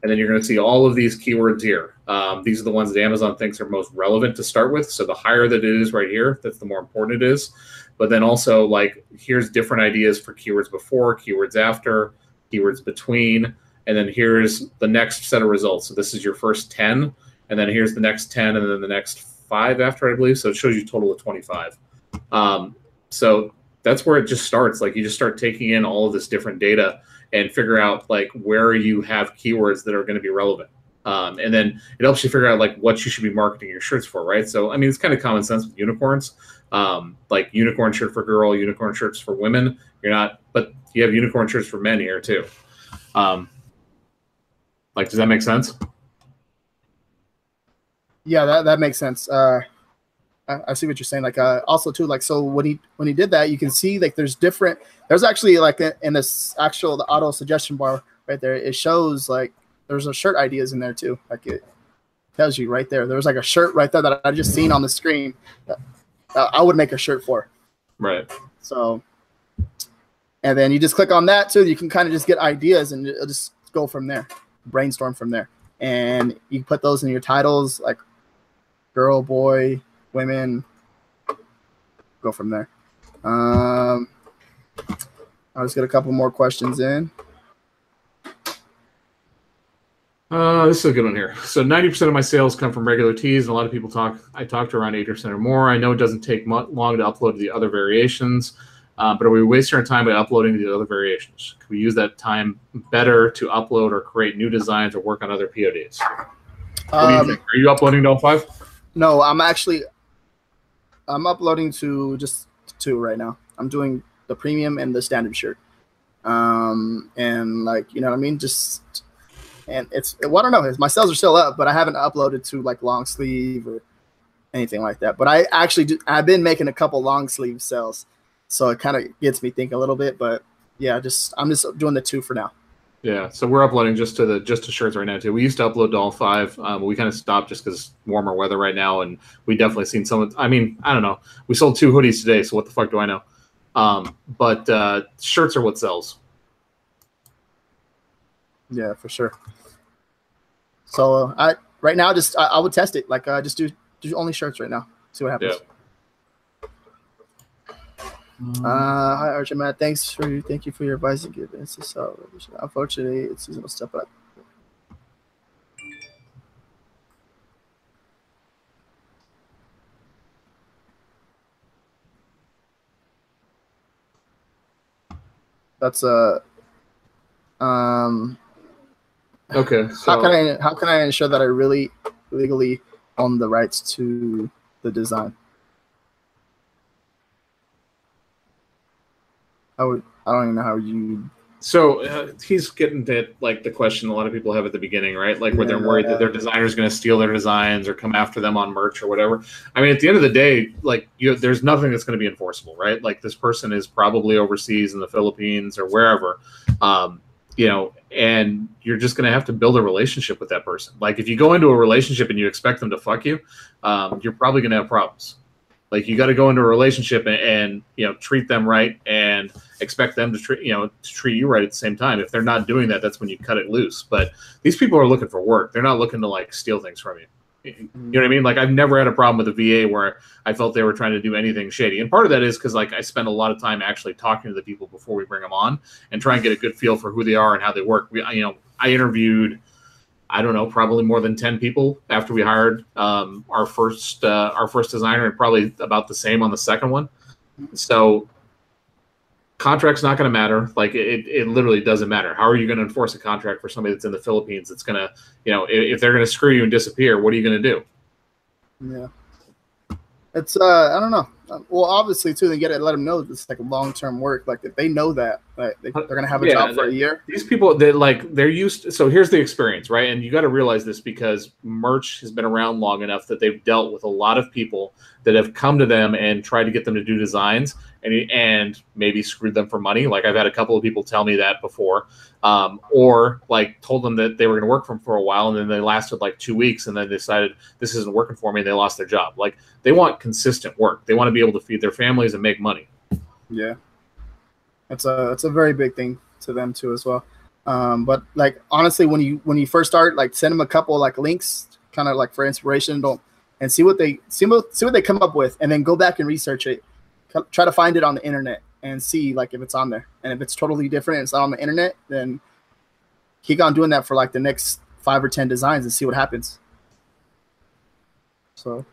and then you're going to see all of these keywords here. Um, these are the ones that Amazon thinks are most relevant to start with. So the higher that it is right here, that's the more important it is. But then also, like, here's different ideas for keywords before, keywords after, keywords between, and then here's the next set of results. So this is your first ten, and then here's the next ten, and then the next five after, I believe. So it shows you a total of twenty-five. Um, so that's where it just starts. Like, you just start taking in all of this different data and figure out, like, where you have keywords that are going to be relevant. Um, and then it helps you figure out, like, what you should be marketing your shirts for, right? So, I mean, it's kind of common sense with unicorns. Um, like, unicorn shirt for girl, unicorn shirts for women. You're not, but you have unicorn shirts for men here, too. Um, like, does that make sense? Yeah, that, that makes sense. Uh, I, I see what you're saying. Like, uh, also, too, like, so when he when he did that, you can see, like, there's different – there's actually, like, a, in this actual the auto suggestion bar right there, it shows, like, there's a shirt ideas in there, too. Like, it tells you right there. There was, like, a shirt right there that I just seen on the screen that I would make a shirt for. Right. So – and then you just click on that, too. You can kind of just get ideas and it'll just go from there, brainstorm from there. And you put those in your titles, like – girl, boy, women, go from there. Um, I'll just get a couple more questions in. Uh, this is a good one here. So ninety percent of my sales come from regular tees, and a lot of people talk. I talk to around eight percent or more. I know it doesn't take long to upload the other variations, uh, but are we wasting our time by uploading the other variations? Can we use that time better to upload or create new designs or work on other P O Ds? What do you think? Um, Are you uploading to all five? No, I'm actually I'm uploading to just two right now. I'm doing the premium and the standard shirt. Um, and like, you know what I mean? Just And it's, well, I don't know, my sales are still up, but I haven't uploaded to like long sleeve or anything like that. But I actually, do, I've been making a couple long sleeve sales. So it kind of gets me thinking a little bit, but yeah, just, I'm just doing the two for now. Yeah. So we're uploading just to the, just to shirts right now too. We used to upload to all five, um, but we kind of stopped just cause warmer weather right now. And we definitely seen some of, I mean, I don't know. We sold two hoodies today. So what the fuck do I know? Um, but, uh, shirts are what sells. Yeah, for sure. So uh, I, right now just, I, I would test it. Like I uh, just do, do only shirts right now. See what happens. Yeah. Uh, hi, R J Matt. Thanks for you. Thank you for your advice and giving us a solid. Unfortunately, it's seasonal stuff, but that's a uh, um. Okay. So how can I how can I ensure that I really legally own the rights to the design? I, would, I don't even know how you. So uh, he's getting that like the question a lot of people have at the beginning, right? Like where yeah, they're worried yeah. that their designer's going to steal their designs or come after them on merch or whatever. I mean, at the end of the day, like you, there's nothing that's going to be enforceable, right? Like this person is probably overseas in the Philippines or wherever, um, you know, and you're just going to have to build a relationship with that person. Like if you go into a relationship and you expect them to fuck you, um, you're probably going to have problems. Like you got to go into a relationship and, and you know treat them right and expect them to treat you know to treat you right at the same time. If they're not doing that, that's when you cut it loose. But these people are looking for work; they're not looking to like steal things from you. You know what I mean? Like I've never had a problem with a V A where I felt they were trying to do anything shady. And part of that is because like I spend a lot of time actually talking to the people before we bring them on and try and get a good feel for who they are and how they work. We you know I interviewed. I don't know, probably more than ten people after we hired um, our first uh, our first designer, and probably about the same on the second one. So contract's not going to matter. Like it, it literally doesn't matter. How are you going to enforce a contract for somebody that's in the Philippines? That's going to, you know, if, if they're going to screw you and disappear, what are you going to do? Yeah, it's uh, I don't know. Well, obviously, too, they get it. Let them know it's like long-term work. Like if they know that, like they, they're gonna have a yeah, job for a year. These people, they like they're used to, so here's the experience, right? And you got to realize this because merch has been around long enough that they've dealt with a lot of people that have come to them and tried to get them to do designs and and maybe screwed them for money. Like I've had a couple of people tell me that before, um, or like told them that they were gonna work for them for a while and then they lasted like two weeks and then they decided this isn't working for me. And they lost their job. Like they want consistent work. They want to be able to feed their families and make money. Yeah, that's a that's a very big thing to them too as well. Um, but like honestly, when you when you first start, like send them a couple like links, kind of like for inspiration. Don't and see what they see what see what they come up with, and then go back and research it. Co try to find it on the internet and see like if it's on there. And if it's totally different, and it's not on the internet, then keep on doing that for like the next five or ten designs and see what happens. So.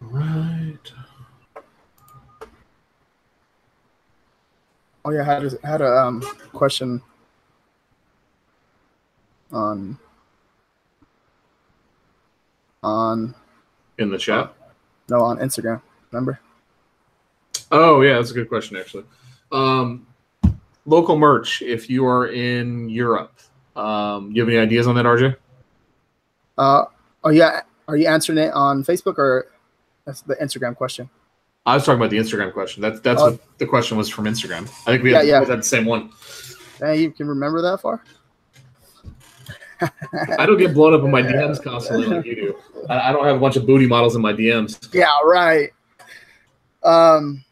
Right. Oh yeah, I had a, had a um, question on on in the chat. Uh, no, on Instagram. Remember? Oh yeah, that's a good question actually. Um, local merch. If you are in Europe, um, you have any ideas on that, R J? Uh oh yeah. Are you answering it on Facebook or that's the Instagram question? I was talking about the Instagram question. That's that's uh, what the question was from Instagram. I think we had, yeah, yeah. had the same one. Yeah, you can remember that far? I don't get blown up in my D Ms constantly like you do. I don't have a bunch of booty models in my D Ms. Yeah, right. Um,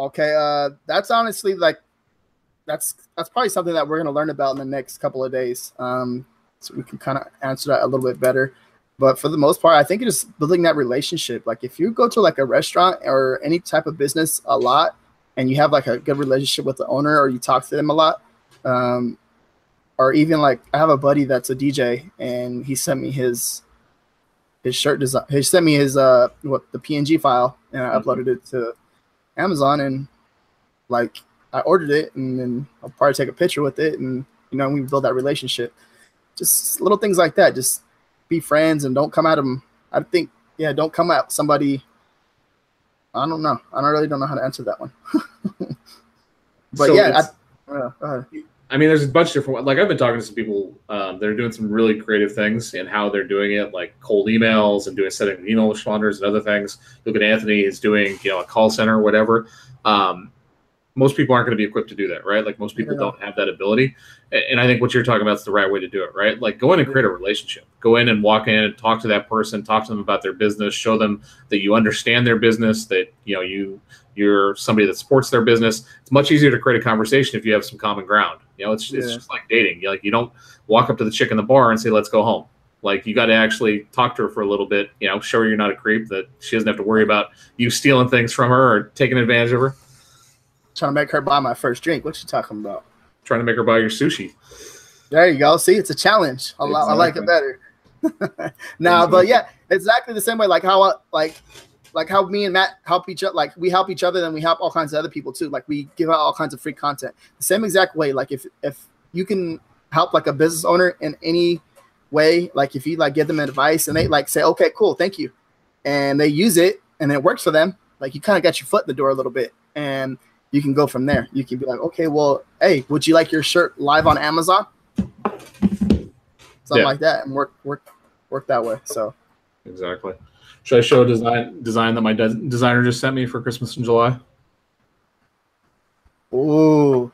okay, uh, that's honestly like that's that's probably something that we're going to learn about in the next couple of days. Um, so we can kind of answer that a little bit better. But for the most part, I think it's just building that relationship. Like if you go to like a restaurant or any type of business a lot and you have like a good relationship with the owner or you talk to them a lot, um, or even like I have a buddy that's a D J and he sent me his his shirt design. He sent me his uh what the P N G file and I mm-hmm. uploaded it to Amazon and like I ordered it and then I'll probably take a picture with it and you know we build that relationship. Just little things like that. Just be friends and don't come at them. I think, yeah, don't come at somebody. I don't know. I don't really don't know how to answer that one. But so yeah, I, uh, uh, I I mean, there's a bunch of different, like I've been talking to some people um, that are doing some really creative things and how they're doing it, like cold emails and doing setting email responders and other things. Look at Anthony is doing, you know, a call center or whatever. Um, most people aren't going to be equipped to do that, right? Like most people yeah. don't have that ability. And I think what you're talking about is the right way to do it, right? Like go in and create a relationship, go in and walk in and talk to that person, talk to them about their business, show them that you understand their business, that, you know, you, you're somebody that supports their business. It's much easier to create a conversation if you have some common ground. You know, it's, yeah. it's just like dating. You're like, you don't walk up to the chick in the bar and say, let's go home. Like you got to actually talk to her for a little bit, you know, show her you're not a creep, that she doesn't have to worry about you stealing things from her or taking advantage of her. Trying to make her buy my first drink. What you talking about? Trying to make her buy your sushi. There you go. See, it's a challenge. I, exactly. I like it better. Now, exactly. But yeah, exactly the same way. Like how, I, like, like how me and Matt help each other. Like we help each other, then we help all kinds of other people too. Like we give out all kinds of free content. The same exact way. Like if if you can help like a business owner in any way, like if you like give them advice and they like say, okay, cool, thank you, and they use it and it works for them, like you kind of got your foot in the door a little bit and you can go from there. You can be like, okay, well, hey, would you like your shirt live on Amazon? Something yeah. like that, and work, work, work that way. So, exactly. Should I show a design design that my de designer just sent me for Christmas in July? Ooh,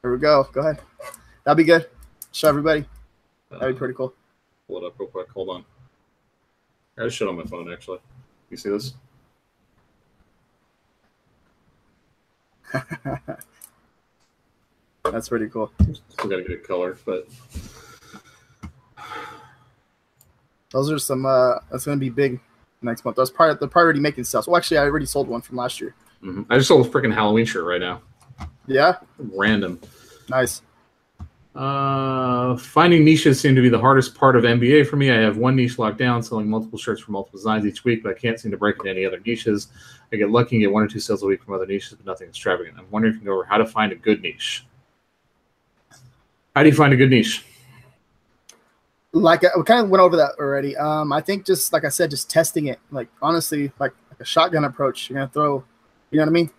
here we go. Go ahead. That'd be good. Show everybody. That'd be pretty cool. Pull it up real quick. Hold on. I just showed on my phone actually. You see this? That's pretty cool. Still got a good color, but those are some. Uh, that's going to be big next month. That's probably they're probably already making stuff. Well, actually, I already sold one from last year. Mm-hmm. I just sold a freaking Halloween shirt right now. Yeah. Random. Nice. Uh, finding niches seem to be the hardest part of M B A for me. I have one niche locked down, selling multiple shirts for multiple designs each week, but I can't seem to break into any other niches. I get lucky and get one or two sales a week from other niches, but nothing extravagant. I'm wondering if you can go over how to find a good niche. How do you find a good niche? Like I, we kind of went over that already. Um, I think just like I said, just testing it. Like honestly, like, like a shotgun approach. You're gonna throw, you know what I mean?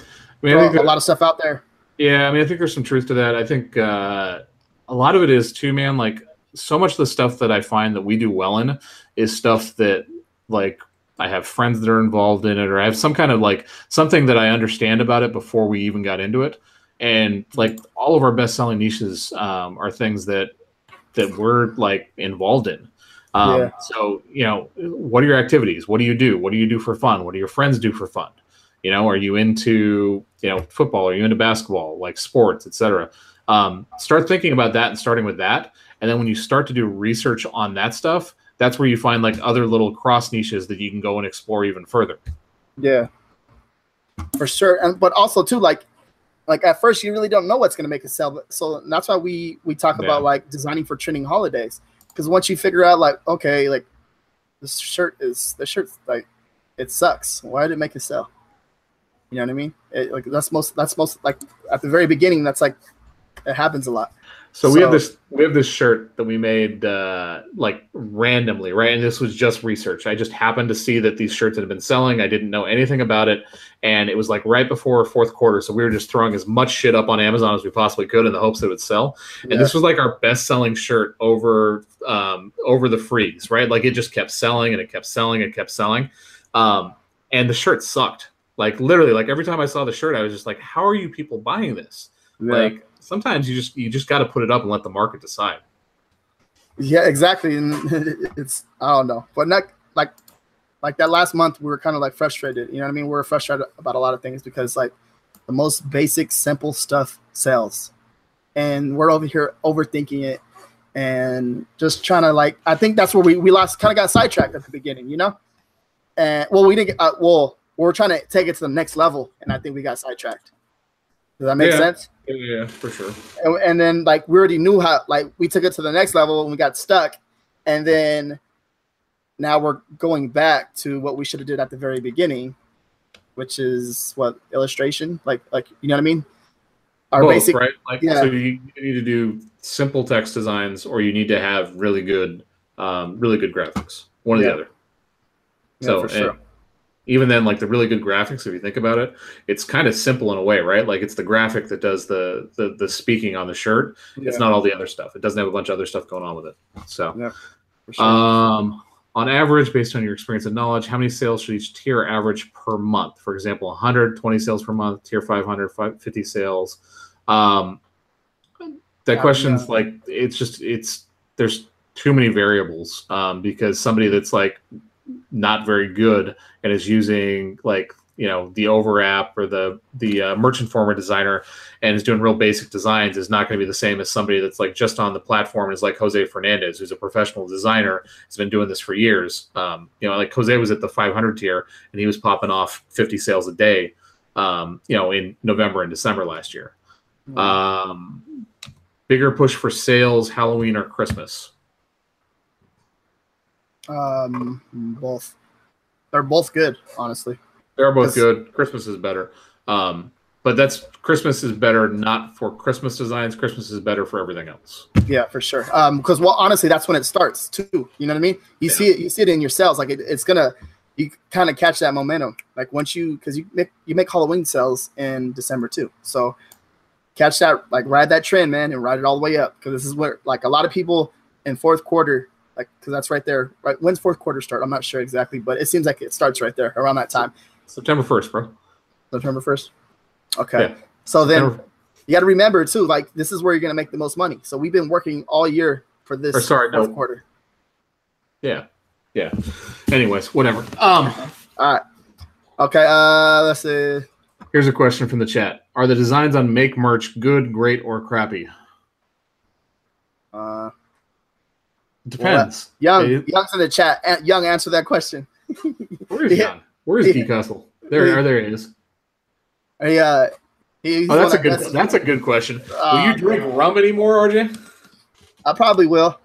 I mean, I think a lot of stuff out there. Yeah, I mean, I think there's some truth to that. I think uh, a lot of it is too, man, like so much of the stuff that I find that we do well in is stuff that like I have friends that are involved in it, or I have some kind of like something that I understand about it before we even got into it. And like all of our best-selling niches um, are things that that we're like involved in. Um, yeah. So, you know, what are your activities? What do you do? What do you do for fun? What do your friends do for fun? You know, are you into, you know, football? Are you into basketball, like sports, et cetera? Um, start thinking about that and starting with that. And then when you start to do research on that stuff, that's where you find like other little cross niches that you can go and explore even further. Yeah, for sure. And, but also too, like, like at first you really don't know what's going to make a sell. So that's why we, we talk yeah. about like designing for trending holidays. Because once you figure out like, okay, like this shirt is, the shirt's like, it sucks. Why did it make a sell? You know what I mean? It, like that's most. That's most. Like at the very beginning, that's like it happens a lot. So, so we have this. We have this shirt that we made uh, like randomly, right? And this was just research. I just happened to see that these shirts had been selling. I didn't know anything about it, and it was like right before fourth quarter. So we were just throwing as much shit up on Amazon as we possibly could in the hopes that it would sell. And yeah. this was like our best-selling shirt over um, over the freeze, right? Like it just kept selling and it kept selling and it kept selling, um, and the shirt sucked. Like literally, like every time I saw the shirt, I was just like, "How are you people buying this?" Yeah. Like sometimes you just you just got to put it up and let the market decide. Yeah, exactly. And it's I don't know, but not like like that last month we were kind of like frustrated. You know what I mean? We were frustrated about a lot of things because like the most basic, simple stuff sells, and we're over here overthinking it and just trying to like. I think that's where we we lost, kind of got sidetracked at the beginning, you know. And well, we didn't. Uh, well. We're trying to take it to the next level, and I think we got sidetracked. Does that make yeah. sense? Yeah, for sure. And, and then, like, we already knew how. Like, we took it to the next level, and we got stuck. And then now we're going back to what we should have did at the very beginning, which is what illustration, like, like you know what I mean? Our Both, basic, right? Like, yeah. So you need to do simple text designs, or you need to have really good, um, really good graphics. One yeah. or the other. Yeah, so, for sure. And, even then, like the really good graphics, if you think about it, it's kind of simple in a way, right? Like it's the graphic that does the the, the speaking on the shirt. Yeah. It's not all the other stuff. It doesn't have a bunch of other stuff going on with it. So yeah, for sure. um, on average, based on your experience and knowledge, how many sales should each tier average per month? For example, one hundred twenty sales per month, tier five hundred, fifty sales. Um, that question's yeah, yeah. like, it's just, it's, there's too many variables um, because somebody that's like, not very good and is using like, you know, the Over app or the, the uh, Merch Informer designer and is doing real basic designs is not going to be the same as somebody that's like just on the platform and is like Jose Fernandez, who's a professional designer, has been doing this for years. Um, you know, like Jose was at the five hundred tier and he was popping off fifty sales a day, um, you know, in November and December last year. Mm-hmm. Um, bigger push for sales, Halloween or Christmas? Um, both. They're both good, honestly. They're both good. Christmas is better. Um, but that's Christmas is better not for Christmas designs. Christmas is better for everything else. Yeah, for sure. Um, because well, honestly, that's when it starts too. You know what I mean? You yeah. see it. You see it in your sales. Like it, it's gonna. You kind of catch that momentum. Like once you, because you make you make Halloween sales in December too. So catch that. Like ride that trend, man, and ride it all the way up. Because this is where like a lot of people in fourth quarter. Like, because that's right there. Right, when's fourth quarter start? I'm not sure exactly, but it seems like it starts right there around that time. September first, bro. September first. Okay. Yeah. So then September. You got to remember, too, like, this is where you're going to make the most money. So we've been working all year for this or sorry, fourth no. quarter. Yeah. Yeah. Anyways, whatever. Um. All right. Okay. Uh, let's see. Here's a question from the chat. Are the designs on Make Merch good, great, or crappy? Uh. Depends. Well, Young, it, Young's in the chat. A Young, answer that question. Where is Young? Where is Decussel? There, yeah. there it is. Hey, uh, he, oh, that's a good. That's, that's a good question. Uh, will you drink man. rum anymore, R J? I probably will,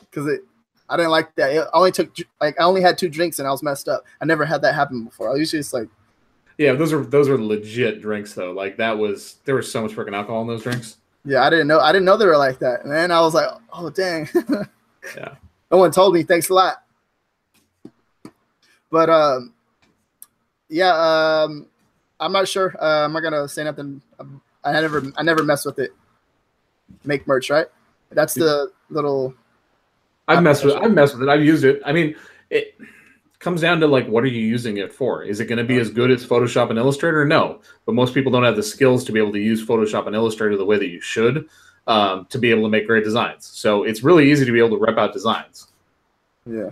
because it. I didn't like that. It only took like I only had two drinks and I was messed up. I never had that happen before. I usually just like. Yeah, those are those are legit drinks though. Like that was there was so much freaking alcohol in those drinks. Yeah, I didn't know. I didn't know they were like that, man. I was like, oh dang. Yeah. No one told me. Thanks a lot. But um, yeah, um, I'm not sure. Uh, I'm not gonna say nothing. I'm, I never, I never mess with it. Make Merch, right? That's the little. I've messed with. I've messed with it. I've used it. I mean, it comes down to like, what are you using it for? Is it going to be as good as Photoshop and Illustrator? No, but most people don't have the skills to be able to use Photoshop and Illustrator the way that you should. Um, to be able to make great designs. So it's really easy to be able to rep out designs. Yeah.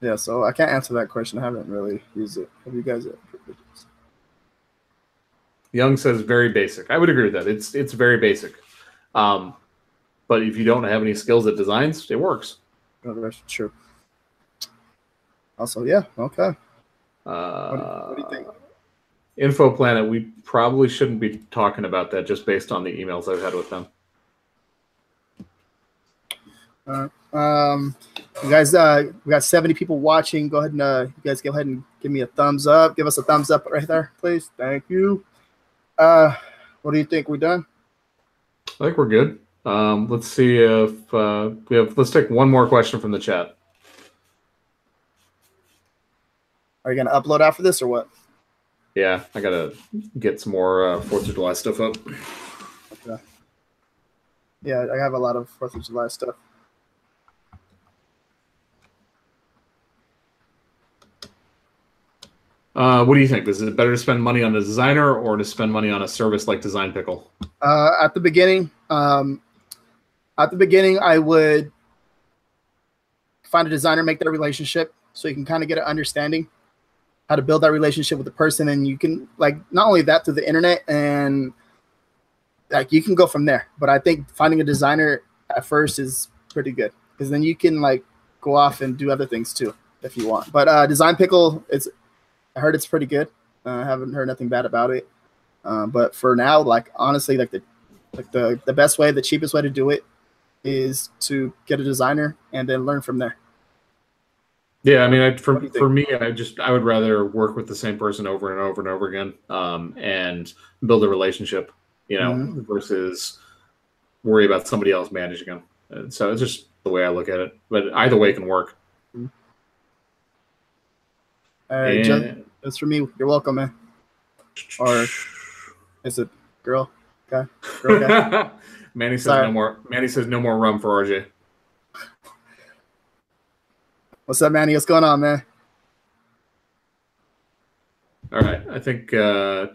Yeah, so I can't answer that question. I haven't really used it. Have you guys? Young says very basic. I would agree with that. It's it's very basic. Um, but if you don't have any skills at designs, it works. Oh, that's true. Also, yeah, okay. Uh, what, do, what do you think? InfoPlanet, we probably shouldn't be talking about that just based on the emails I've had with them. Uh, um, you guys, uh, we got seventy people watching. Go ahead and uh, you guys go ahead and give me a thumbs up. Give us a thumbs up right there, please. Thank you. Uh, what do you think? We're done? I think we're good. Um, let's see if uh, we have. Let's take one more question from the chat. Are you going to upload after this or what? Yeah, I gotta get some more uh, Fourth of July stuff up. Okay. Yeah, I have a lot of Fourth of July stuff. Uh, what do you think? Is it better to spend money on a designer or to spend money on a service like Design Pickle? Uh, at the beginning, um, at the beginning, I would find a designer, make that relationship, so you can kind of get an understanding. How to build that relationship with the person, and you can like not only that through the internet, and like you can go from there. But I think finding a designer at first is pretty good, because then you can like go off and do other things too if you want. But uh, Design Pickle, it's I heard it's pretty good. Uh, I haven't heard nothing bad about it. Uh, but for now, like honestly, like the like the the best way, the cheapest way to do it is to get a designer and then learn from there. Yeah, I mean, I, for for me, I just I would rather work with the same person over and over and over again, um, and build a relationship, you know, mm-hmm. versus worry about somebody else managing them. And so it's just the way I look at it. But either way can work. All right, and... Jen, that's for me. You're welcome, man. Or is it girl? Okay. Girl, okay. Manny says Sorry. no more. Manny says no more rum for R J. What's up, Manny? What's going on, man? All right, I think. Uh,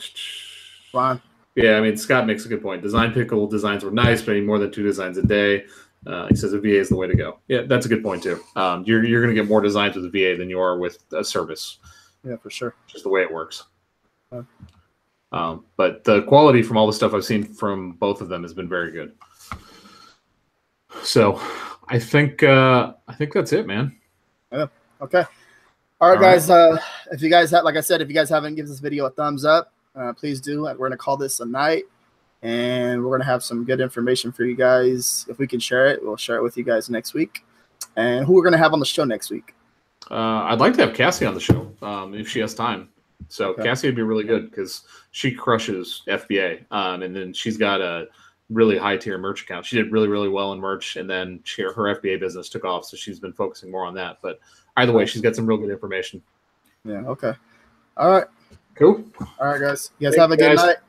Fine. Yeah, I mean, Scott makes a good point. Design Pickle designs were nice, but any more than two designs a day. Uh, he says a V A is the way to go. Yeah, that's a good point too. Um, you're you're going to get more designs with a V A than you are with a service. Yeah, for sure. Just the way it works. Uh, um, but the quality from all the stuff I've seen from both of them has been very good. So, I think uh, I think that's it, man. Yeah. Okay. All right, all guys. Right. Uh, if you guys have, like I said, if you guys haven't given this video a thumbs up, uh, please do. We're going to call this a night. And we're going to have some good information for you guys. If we can share it, we'll share it with you guys next week. And who we're going to have on the show next week? Uh, I'd like to have Cassie on the show um, if she has time. So okay. Cassie would be really good because she crushes F B A. Um, and then she's got a really high-tier merch account. She did really, really well in merch. And then she, her F B A business took off, so she's been focusing more on that. But either way, she's got some real good information. Yeah, okay. All right. Cool. All right, guys. You guys Thanks, have a good guys. night.